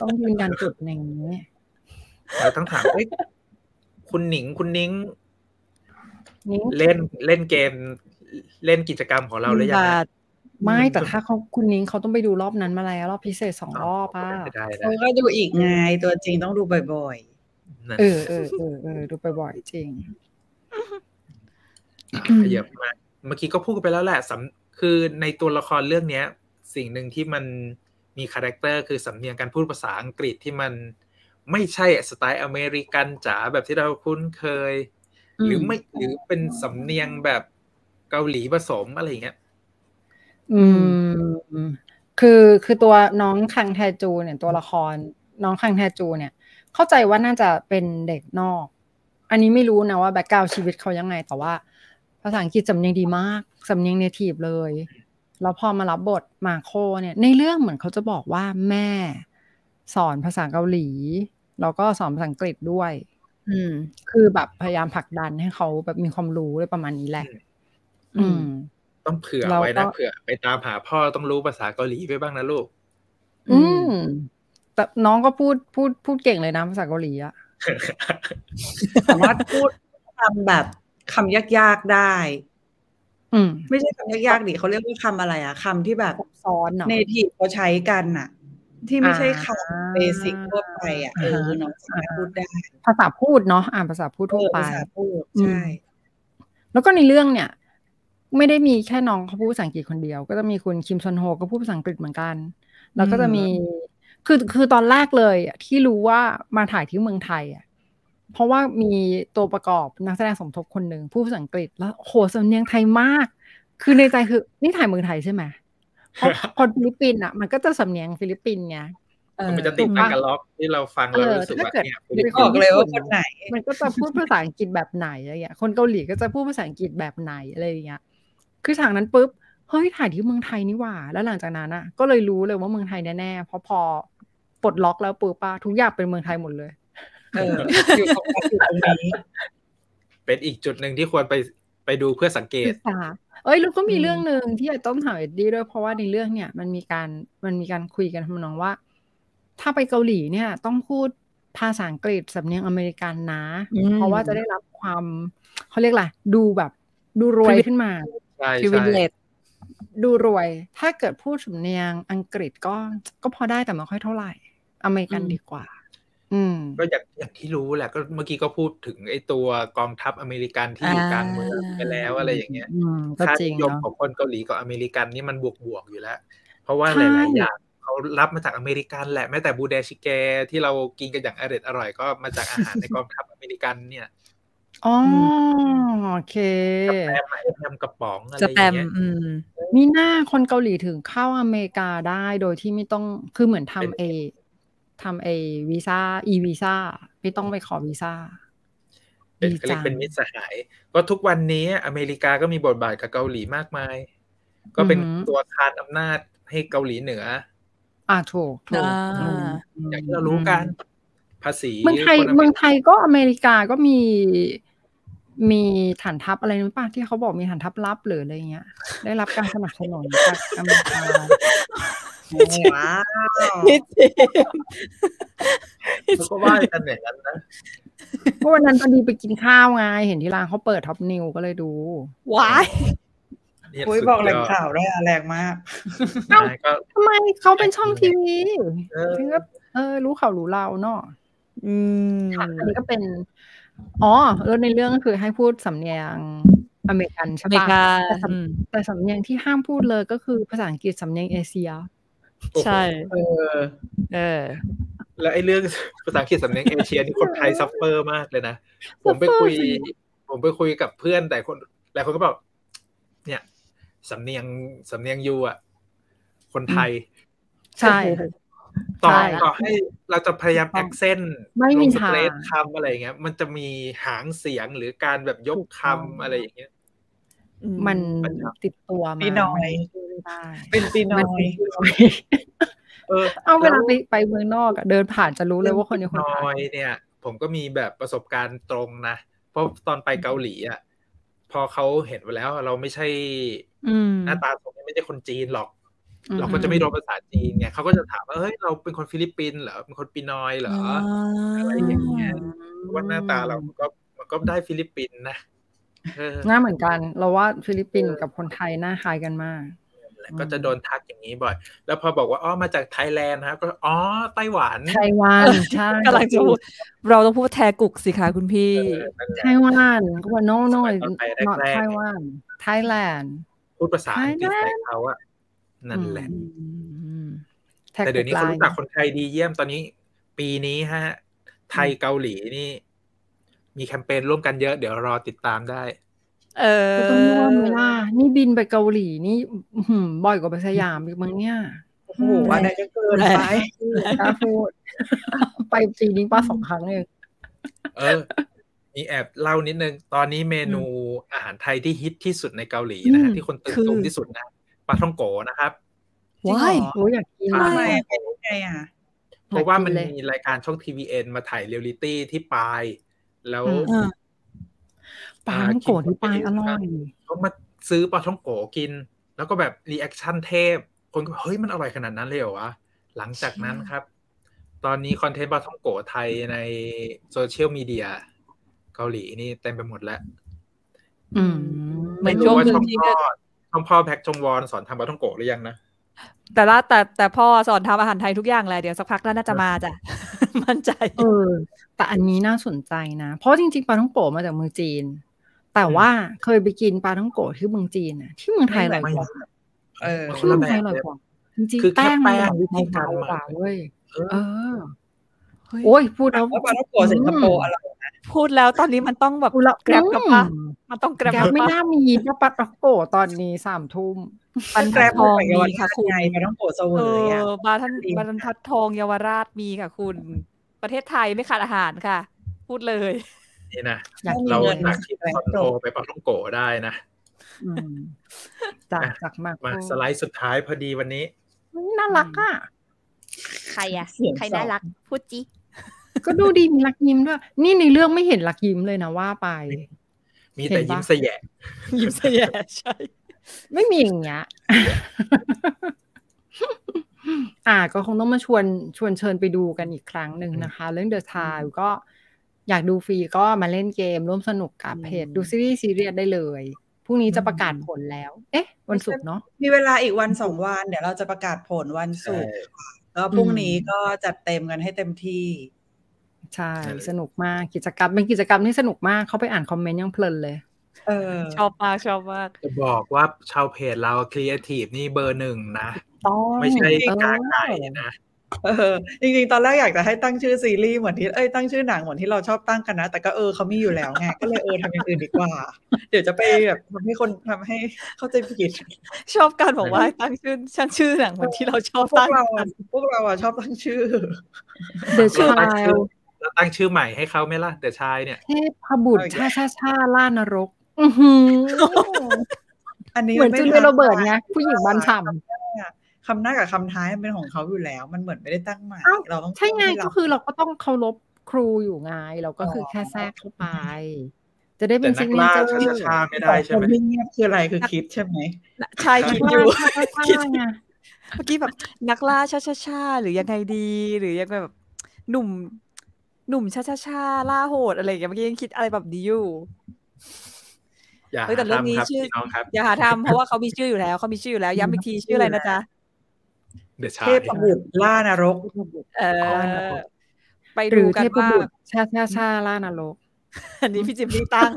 ต้องยืนยันจุดอย่างนี้เราต้องถามคุณหนิงเล่นเกมเล่นกิจกรรมของเราหรือยังไม่แต่ถ้าคุณนิ้งเขาต้องไปดูรอบนั้นมาแล้วรอบพิเศษ2รอบป่ะเขาก็ดูอีกไงตัวจริงต้องดูบ่อยๆดูบ่อยๆจริงขยับมาเมื่อกี้ก็พูดกันไปแล้วแหละคือในตัวละครเรื่องนี้สิ่งหนึ่งที่มันมีคาแรคเตอร์คือสำเนียงการพูดภาษาอังกฤษที่มันไม่ใช่สไตล์อเมริกันจ๋าแบบที่เราคุ้นเคยหรือเป็นสำเนียงแบบเกาหลีผสมอะไรอย่างเงี้ยคือตัวน้องคังแทจูเนี่ยตัวละครน้องคังแทจูเนี่ยเข้าใจว่าน่าจะเป็นเด็กนอกอันนี้ไม่รู้นะว่าแบ็คกราวด์ชีวิตเขายังไงแต่ว่าภาษาอังกฤษสำเนียงดีมากสำเนียงเนทีฟเลยแล้วพอมารับบทมาโคเนี่ยในเรื่องเหมือนเขาจะบอกว่าแม่สอนภาษาเกาหลีแล้วก็สอนภาษาอังกฤษด้วยคือแบบพยายามผลักดันให้เขาแบบมีความรู้ด้วยประมาณนี้แหละต้องเผื่อไว้นะเผื่อไปตามหาพ่อต้องรู้ภาษาเกาหลีไปบ้างนะลูกแต่น้องก็พูดเก่งเลยนะภาษาเกาหลีอะสามารถพูดคำแบบคำยากๆได้ไม่ใช่คำยากๆดิเขาเรียกว่าคำอะไรอะคำที่แบบซ้อนเนาะเนทีฟเขาใช้กันอะที่ไม่ใช่คำเบสิกทั่วไปอะน้องสามารถพูดได้ภาษาพูดเนาะภาษาพูดทั่วไปภาษาพูดใช่แล้วก็ในเรื่องเนี่ยไม่ได้มีแค่น้องเขาพูดภาษาอังกฤษคนเดียวก็จะมีคุณคิมซอนโฮก็พูดภาษาอังกฤษเหมือนกันแล้วก็จะมีคือตอนแรกเลยที่รู้ว่ามาถ่ายที่เมืองไทยอ่ะเพราะว่ามีตัวประกอบนักแสดงสมทบคนหนึ่งพูดภาษาอังกฤษแล้วโหสำเนียงไทยมากคือในใจคือนี่ถ่ายเมืองไทยใช่ไหมเพราะคนฟิลิปปินส์อ่ะมันก็จะสำเนียงฟิลิปปินส์ไงมันจะติดมากับล็อกที่เราฟังเรารู้สึกว่าเนี่ยไม่ออกเลยว่าคนไหนมันก็จะพูดภาษาอังกฤษแบบไหนอะไรอย่างเงี้ยคนเกาหลีก็จะพูดภาษาอังกฤษแบบไหนอะไรอย่างเงี้ยคือฉากนั้นปุ๊บเฮ้ยถ่ายที่เมืองไทยนี่หว่าแล้วหลังจากนั้นอ่ะก็เลยรู้เลยว่าเมืองไทยแน่ๆเพราะพอปลดล็อกแล้วปุ๊บป่ะทุกอย่างเป็นเมืองไทยหมดเลยอยู่ตรงนี้เป็นอีกจุดนึงที่ควรไปดูเพื่อสังเกตเอ้ยแล้วก็มีเรื่องนึงที่อาจต้องถามเอ็ดดี้ด้วยเพราะว่าในเรื่องเนี่ยมันมีการคุยกันทำนองว่าถ้าไปเกาหลีเนี่ยต้องพูดภาษาอังกฤษสำเนียงอเมริกันนะเพราะว่าจะได้รับความเขาเรียกอะไรดูแบบดูรวยขึ้นมาprivilege ดูรวยถ้าเกิดพูดสำเนียงอังกฤษก็พอได้แต่ไม่ค่อยเท่าไหร่อเมริกันดีกว่าก็อย่างที่รู้แหละก็เมื่อกี้ก็พูดถึงไอ้ตัวกองทัพอเมริกันที่อยู่กลางเมืองไปแล้วอะไรอย่างเงี้ยค่านิยมของคนเกาหลีกับอเมริกันนี่มันบวกอยู่แล้วเพราะว่าหลายๆอย่างเขารับมาจากอเมริกันแหละแม้แต่บูเดชิเกที่เรากินกันอย่างอร่อยก็มาจากอาหารในกองทัพอเมริกันเนี่ย อ๋อโอเคแปมกระป๋องอะไรอย่างเงี้ยมีหน้าคนเกาหลีถึงเข้าอเมริกาได้โดยที่ไม่ต้องคือเหมือนทำวีซ่าอีวีซ่าไม่ต้องไปขอวีซ่าเป็นมิตรสหายก็ทุกวันนี้อเมริกาก็มีบทบาทกับเกาหลีมากมายก็เป็นตัวคานอำนาจให้เกาหลีเหนือถูกอย่างที่เรารู้กันภาษีเมืองไทยก็อเมริกาก็มีฐานทัพอะไรนึกป่ะที่เขาบอกมีฐานทัพลับหรืออะไรเงี้ยได้รับการสนับสนุนจากอเมริกาว้าวก็ว่ากันอย่างนั้นนะเพราะวันนั้นพอดีไปกินข้าวไงเห็นที่ร้านเขาเปิดท็อปนิวก็เลยดูว้ายคุยบอกแหล่งข่าวได้แรงมากทำไมเขาเป็นช่องทีวีถึงก็รู้ข่าวรู้เราเนาะอันนี้ก็เป็นแล้วในเรื่องก็คือให้พูดสำเนียงอเมริกันใช่ป่ะแต่สำเนียงที่ห้ามพูดเลยก็คือภาษาอังกฤษสำเนียงเอเชียใช่แล้วไอ้เรื่องภาษาอังกฤษสำเนียงเอเชียนี่คนไทยซัฟเฟอร์มากเลยนะผมไปคุยกับเพื่อนแต่คนหลายคนก็บอกเนี่ยสำเนียงยูอ่ะคนไทยใช่ต่อให้เราจะพยายามแอคเซนต์ไม่มีทางคำอะไรอย่างเงี้ยมันจะมีหางเสียงหรือการแบบยกคำอะไรอย่างเงี้ยมันติดตัวมาเป็นปีน้อยเวลาไปเมืองนอกเดินผ่านจะรู้เลยว่าคนนี้คนไทยเนี่ยผมก็มีแบบประสบการณ์ตรงนะเพราะตอนไปเกาหลีอ่ะพอเขาเห็นไปแล้วเราไม่ใช่หน้าตาผมไม่ใช่คนจีนหรอกเราก็จะไม่รู้ภาษาจีนไงเขาก็จะถามว่าเฮ้ยเราเป็นคนฟิลิปปินส์เหรอเป็นคนปีนอยเหรออะไรอย่างเงี้ยว่าหน้าตาเรามันก็ได้ฟิลิปปินส์นะหน้าเหมือนกันเราว่าฟิลิปปินส์กับคนไทยหน้าคล้ายกันมากก็จะโดนทักอย่างนี้บ่อยแล้วพอบอกว่ามาจากไทยแลนด์ครับก็ไต้หวันใช่กำลังจะพูดเราต้องพูดแทกุกสิคะคุณพี่ไต้หวันก็ว่าโน่ไต้หวันไทยแลนด์พูดภาษาอังกฤษของเขาอะนั่นแหละแต่เดี๋ยวนี้คนรู้จักคนไทยดีเยี่ยมตอนนี้ปีนี้ฮะไทยเกาหลีนี่มีแคมเปญร่วมกันเยอะเดี๋ยวรอติดตามได้ก็ต้องร่วมเลยนะนี่บินไปเกาหลีนี่บ่อยกว่าไปสยามอีกมั้งเนี่ยโอ้โหอะไรก็เกินไปกล้าพูดไปปีนี้ป้าสองครั้งเองมีแอบเล่านิดนึงตอนนี้เมนูอาหารไทยที่ฮิตที่สุดในเกาหลีนะฮะที่คนตื่นตูมที่สุดนะปลาท่องโกนะครับว้ายโหอยากกินอะไรอ่ะเพราะว่ามันมีรายการช่อง TVN มาถ่ายเรียลลิตี้ที่ปายแล้วปลาท่องโกที่ปายอร่อยก็มาซื้อปลาท่องโกกินแล้วก็แบบรีแอคชั่นเทพคนก็เฮ้ยมันอร่อยขนาดนั้นเลยเหรอวะหลังจากนั้นครับตอนนี้คอนเทนต์ปลาท่องโกไทยในโซเชียลมีเดียเกาหลีนี่เต็มไปหมดแล้วไม่รู้ว่าพ่อแพ็กชงวอนสอนทำปลาท่องโกะหรือยังนะแต่พ่อสอนทำอาหารไทยทุกอย่างเลยเดี๋ยวสักพักแล้วน่าจะมาจ้ะมั่นใจแต่อันนี้น่าสนใจนะเพราะจริงๆปลาท่องโกะมาจากเมืองจีนแต่ว่าเคยไปกินปลาท่องโกะที่เมืองจีนนะที่เมืองไทยอร่อยกว่าที่เมืองไทยอร่อยกว่าจริงๆแป้งมันหลังวิธีการหวานเว้ยโอ้ยพูดแล้วปลาท่องโกะสิงคโปร์อร่อยนะพูดแล้วตอนนี้มันต้องแบบแกร็บกับปลามันต้องแกร็บไม่น่ามีนะปลาท่องโกะตอนนี้ 21:00 น.มันแกร็บของมีค่ะคุณปลาท่องโกะเสวยอ่ะบรรทัดทองเยาวราชมีค่ะคุณประเทศไทยไม่ขาดอาหารค่ะพูดเลยนี่นะเราหนักที่คอนโทรไปปลาท่องโกะได้นะจากมากมาสไลด์สุดท้ายพอดีวันนี้น่ารักอ่ะใครอ่ะใครน่ารักพูดจิก็ดูดีมีรักยิ้มด้วยนี่ในเรื่องไม่เห็นรักยิ้มเลยนะว่าไปมีแต่ยิ้มแสแยะยิ้มแสแยะใช่ไม่มีอย่างเงี้ยก็คงต้องมาชวนเชิญไปดูกันอีกครั้งหนึ่งนะคะเรื่อง The Childe ก็อยากดูฟรีก็มาเล่นเกมร่วมสนุกกับเพจดูซีรีส์ซีเรียสได้เลยพรุ่งนี้จะประกาศผลแล้ววันศุกร์เนาะมีเวลาอีกวันสองวันเดี๋ยวเราจะประกาศผลวันศุกร์แล้วพรุ่งนี้ก็จัดเต็มกันให้เต็มที่ใช่สนุกมากกิจกรรมเป็นกิจกรรมที่สนุกมากเขาไปอ่านคอมเมนต์ยังเพลินเลยชอบมากจะบอกว่าชาวเพจเราครีเอทีฟนี่เบอร์ 1นะไม่ใช่กาไก่นะ จริงๆตอนแรกอยากจะให้ตั้งชื่อซีรีส์เหมือนที่ตั้งชื่อหนังเหมือนที่เราชอบตั้งกันนะแต่ก็เขามีอยู่แล้วไงก็เลยทำอย่างอื่นดีกว่าเดี๋ยวจะไปแบบทำให้คนทำให้เข้าใจผิดชอบการบอกว่าตั้งชื่อช่างชื่อหนังเหมือนที่เราชอบตั้งพวกเราชอบตั้งชื่อ The Childe แล้วตั้งชื่อใหม่ให้เขาไหมล่ะ The Childe เนี่ยเทพบุตรช่าล่านรกอันนี้เหมือนจูเลียโรเบิร์ตไงผู้หญิงบ้านฉ่ำคำหน้ากับคำท้ายมันเป็นของเขาอยู่แล้วมันเหมือนไม่ได้ตั้งหมายเราต้องใช่ไงก็คือเราก็ต้องเคารพครูอยู่ไงเราก็คือแค่แทรกเข้าไปจะได้เป็นซิงเกิลเจอร์ช้าไม่ได้ใช่ไหมเงียบคืออะไรคือคิดใช่ไหมชายคิดอยู่คิดไงเมื่อกี้แบบนักล่าช้าๆหรือยังไงดีหรือยังไงแบบหนุ่มช้าๆล่าโหดอะไรอย่างเงี้ยเมื่อกี้ยังคิดอะไรแบบนี้อยู่แต่เรื่องนี้ชื่ออย่าหาทำเพราะว่าเขามีชื่ออยู่แล้วเขามีชื่ออยู่แล้วย้ำอีกทีชื่ออะไรนะจ๊ะเทพบุตรล่านรกไปดูกันว่าชาล่านรกอันนี้พี่จิมมี่ตั้ง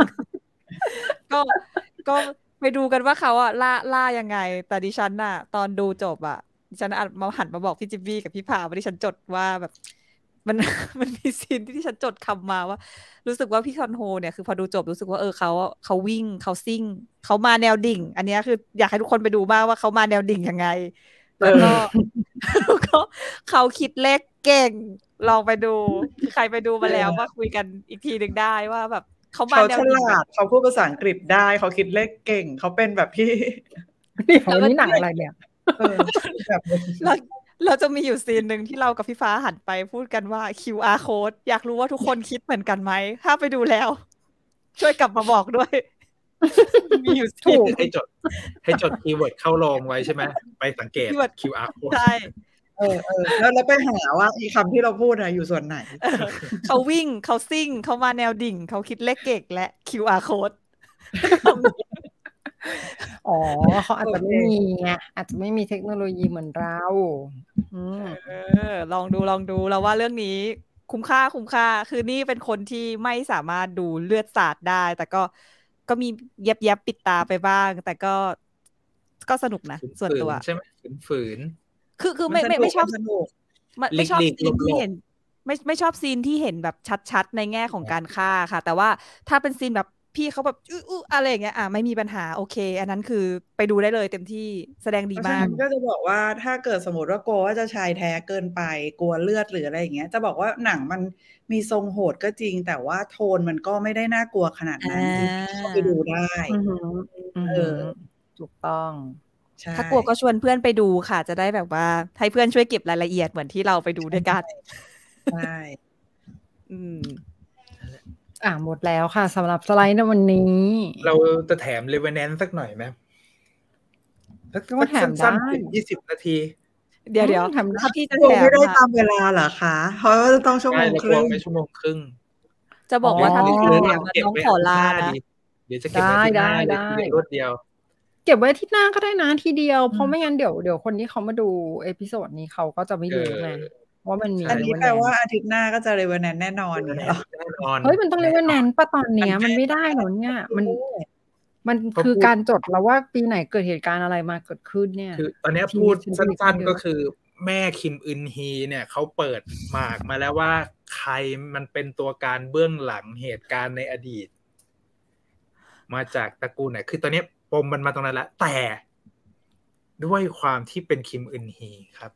ก็ไปดูกันว่าเขาอ่ะล่ายังไงแต่ดิฉันน่ะตอนดูจบอ่ะดิฉันมาหันมาบอกพี่จิมมี่กับพี่พาว่าดิฉันจดว่าแบบมันมีซีนที่ดิฉันจดคำมาว่ารู้สึกว่าพี่ชอนโฮเนี่ยคือพอดูจบรู้สึกว่าเขาวิ่งเขาซิ่งเขามาแนวดิ่งอันนี้คืออยากให้ทุกคนไปดูมากว่าเขามาแนวดิ่งยังไงแล้วก็เขาคิดเลขเก่งลองไปดูใครไปดูมาแล้วว่าคุยกันอีกทีนึงได้ว่าแบบเขามาฉลาดเขาพูดภาษาอังกฤษได้เขาคิดเลขเก่งเขาเป็นแบบพี่เขานี่หนังอะไรเนี่ยเราจะมีอยู่ซีนนึงที่เรากับพี่ฟ้าหันไปพูดกันว่า QR code อยากรู้ว่าทุกคนคิดเหมือนกันไหมถ้าไปดูแล้วช่วยกลับมาบอกด้วยมีอยู่ถูกให้จดคีย์เวิร์ดเข้าลงไว้ใช่ไหมไปสังเกต QR code ใช่แล้วไปหาว่าอีคำที่เราพูดอยู่ส่วนไหนเขาวิ่งเขาซิ่งเขามาแนวดิ่งเขาคิดเลขเก่งและ QR code อ๋อเขาอาจจะไม่มีไงอาจจะไม่มีเทคโนโลยีเหมือนเราลองดูเราว่าเรื่องนี้คุ้มค่าคือนี่เป็นคนที่ไม่สามารถดูเลือดสาดได้แต่ก็มีเย็บปิดตาไปบ้างแต่ก็สนุกนะส่วนตัวใช่ไหมฝืนคือไม่ชอบสนุกไม่ชอบซีนที่เห็นไม่ชอบซีนที่เห็นแบบชัดๆในแง่ของการฆ่าค่ะแต่ว่าถ้าเป็นซีนแบบพี่เขาแบบอื้ออะไรอย่างเงี้ยไม่มีปัญหาโอเคอันนั้นคือไปดูได้เลยเต็มที่แสดงดีมากก็จะบอกว่าถ้าเกิดสมมติว่ากลัวว่าจะชายแท้เกินไปกลัวเลือดหรืออะไรอย่างเงี้ยจะบอกว่าหนังมันมีทรงโหดก็จริงแต่ว่าโทนมันก็ไม่ได้น่ากลัวขนาดนั้นไปดูได้ถูกต้องถ้ากลัวก็ชวนเพื่อนไปดูค่ะจะได้แบบว่าให้เพื่อนช่วยเก็บรายละเอียดเหมือนที่เราไปดูด้วยกันใช่หมดแล้วค่ะสำหรับสไลด์ในวันนี้เราจะแถม Revenant สักหน่อยไหมก็แถมสั้นๆ20นาทีเดี๋ยวแถมถ้าพี่จะแถมไม่ได้ตามเวลาเหรอคะเพราะว่าจะต้องชั่วโมงครึ่งจะบอกว่าถ้าพี่จะแถมต้องขอลานะเดี๋ยวจะเก็บไว้ที่หน้าได้รวดเดียวเก็บไว้ที่หน้าก็ได้นะทีเดียวเพราะไม่งั้นเดี๋ยวคนที่เขามาดูเอพิโซดนี้เขาก็จะไม่รู้ไงว่ามันมีอันนี้แปลว่าอาทิตย์หน้าก็จะเรเวแนนแน่นอนเฮ้ยมันต้องเรเวแนนป่ะตอนเนี้ยมันไม่ได้หรอเนี่ยมันคือการจดแล้วว่าปีไหนเกิดเหตุการณ์อะไรมาเกิดขึ้นเนี่ยคือตอนนี้พูดสั้นๆก็คือแม่คิมอึนฮีเนี่ยเขาเปิดหมากมาแล้วว่าใครมันเป็นตัวการเบื้องหลังเหตุการณ์ในอดีตมาจากตระกูลไหนคือตอนนี้ปมมันมาตรงนั้นแล้วแต่ด้วยความที่เป็นคิมอึนฮีครับ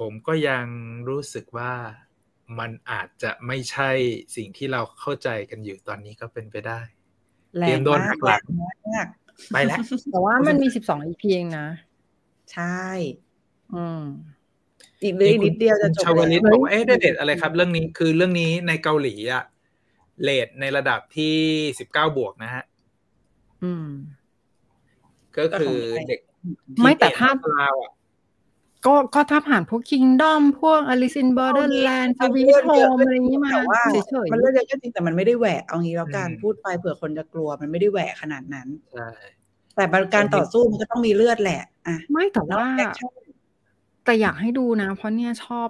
ผมก็ยังรู้สึกว่ามันอาจจะไม่ใช่สิ่งที่เราเข้าใจกันอยู่ตอนนี้ก็เป็นไปได้เตรียมโดนหักหลังไปแล้วแต่ว่ามันมี12 EP เองนะใช่อีกนิดเดียวจะจบแล้วบอกว่าได้เด็ดอะไรครับเรื่องนี้คือเรื่องนี้ในเกาหลีอะเรทในระดับที่19+นะฮะก็คือเด็กไม่แต่ถ้าเราอะก็ถ้าผ่านพวก Kingdom พวก Alice in Borderland The Witch อะไรอย่างงี้มาเฉยๆมันเลือกเยอะก็จริงแต่มันไม่ได้แหวะเอางี้แล้วกันพูดไปเผื่อคนจะกลัวมันไม่ได้แหวะขนาดนั้นใช่แต่การต่อสู้มันก็ต้องมีเลือดแหละอ่ะไม่แต่ว่าแต่อยากให้ดูนะเพราะเนี่ยชอบ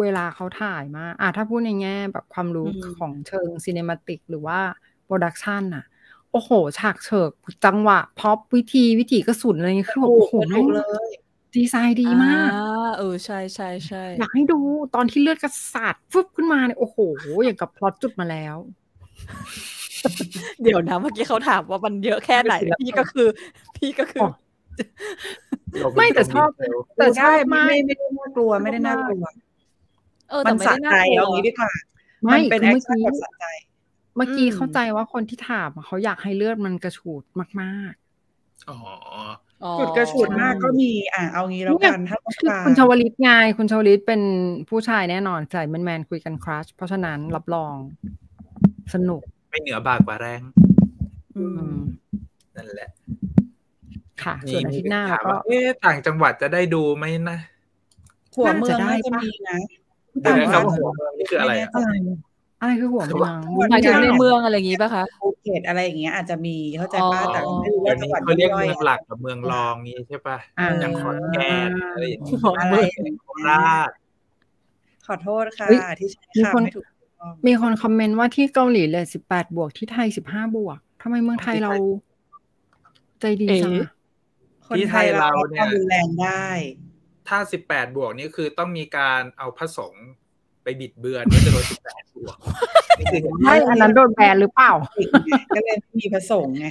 เวลาเขาถ่ายมาถ้าพูดในแง่แบบความรู้ของเชิงซิเนมาติกหรือว่าโปรดักชั่นน่ะโอ้โหฉากเฉิกจังหวะพร็อพวิธีกระสุนอะไรอย่างเงี้ยคือโอ้โหเลย ดีไซน์ดีมากเออใช่ๆๆอยากให้ดูตอนที่เลือดกระสาดฟึบขึ้นมาเนี่ยโอ้โหอย่างกับพล็อตจุดมาแล้วเดี๋ยวนะเมื่อกี้เขาถามว่ามันเยอะแค่ไหนพี่ก็คือไม่แต่ชอบแต่ใช่ไม่ได้น่ากลัวไม่ได้น่ากลัวมันสะใจเอางี้ดีกว่ามันเป็นแอคชั่นแบบสะใจเมื่อกี้เข้าใจว่าคนที่ถามเขาอยากให้เลือดมันกระฉูดมากๆอ๋อจุดกระฉูดมากก็มีเอางี้แล้วกันถ้าคุณชวลิตไงคุณชวลิตเป็นผู้ชายแน่นอนใส่แมนๆคุยกันครัชเพราะฉะนั้นรับรองสนุกไม่เหนือบากกว่าแรงนั่นแหละค่ะส่วนอาทิตย์หน้าก็ต่างจังหวัดจะได้ดูไหมนะหัวเมืองน่าจะมีนะแต่ว่าหัวเมืองนี่คืออะไรอะไรคือหัวเมืองหมายถึงในเมืองอะไรอย่างงี้ป่ะคะภูเก็ตอะไรอย่างเงี้ยอาจจะมีเข้าใจป่ะแต่ไม่รู้ว่าจังหวัดเขาเรียกเมืองหลักกับเมืองรองนี่ใช่ป่ะอย่างขอนแก่นอะไรอย่างเงี้ยอะไรอย่างโคราชขอโทษค่ะที่ใช้คำไม่ถูกมีคนคอมเมนต์ว่าที่เกาหลีเลย18+ที่ไทย15+ทำไมเมืองไทยเราใจดีจังคนไทยเราเนี่ยดูแลได้ถ้า18+นี่คือต้องมีการเอาพระสงฆ์ไปบิดเบือนว่าจะโดน18+ไม่อันนั้นโดนแบนหรือเปล่าก็เลยไม่มีพระสงฆ์ไง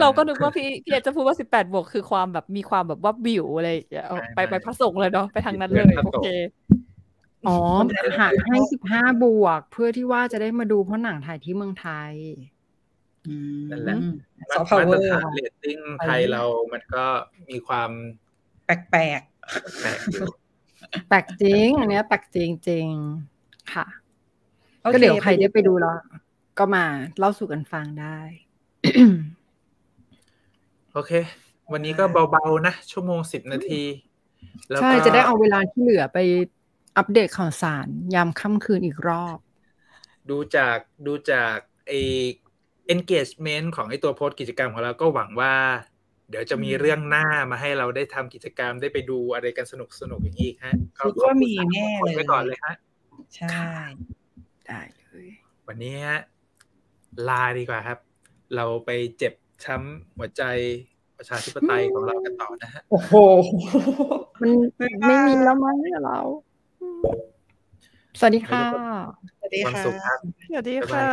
เราก็นึกว่าพี่จะพูดว่า18+คือความแบบมีความแบบว่าบิวอะไรไปพระสงฆ์เลยเนาะไปทางนั้นเลยโอเคอ๋อหาให้15+เพื่อที่ว่าจะได้มาดูเพราะหนังไทยที่เมืองไทยนั่นแหละมาตรฐานเรตติ้งไทยเรามันก็มีความแปลกๆแปลกจริงอันนี้แปลกจริงๆค่ะก็เดี๋ยวใครได้ไปดูแล้วก็มาเล่าสู่กันฟังได้โอเควันนี้ก็เบาๆนะ1 ชั่วโมง 10 นาทีแล้วก็ใช่จะได้เอาเวลาที่เหลือไปอัปเดตข่าวสารยามค่ำคืนอีกรอบดูจากไอ้ engagement ของไอ้ตัวโพสต์กิจกรรมของเราก็หวังว่าเดี๋ยวจะมีเรื่องหน้ามาให้เราได้ทำกิจกรรมได้ไปดูอะไรกันสนุกๆอย่างนี้ฮะคิดว่ามีแน่เลยไปก่อนเลยฮะใช่ได้เลยวันนี้ฮะลาดีกว่าครับเราไปเจ็บช้ำหัวใจประชาธิปไตยของเรากันต่อนะฮะโอ้โหมันไม่มีแล้วมั้งเราสวัสดีค่ะสวัสดีค่ะสวัสดีค่ะ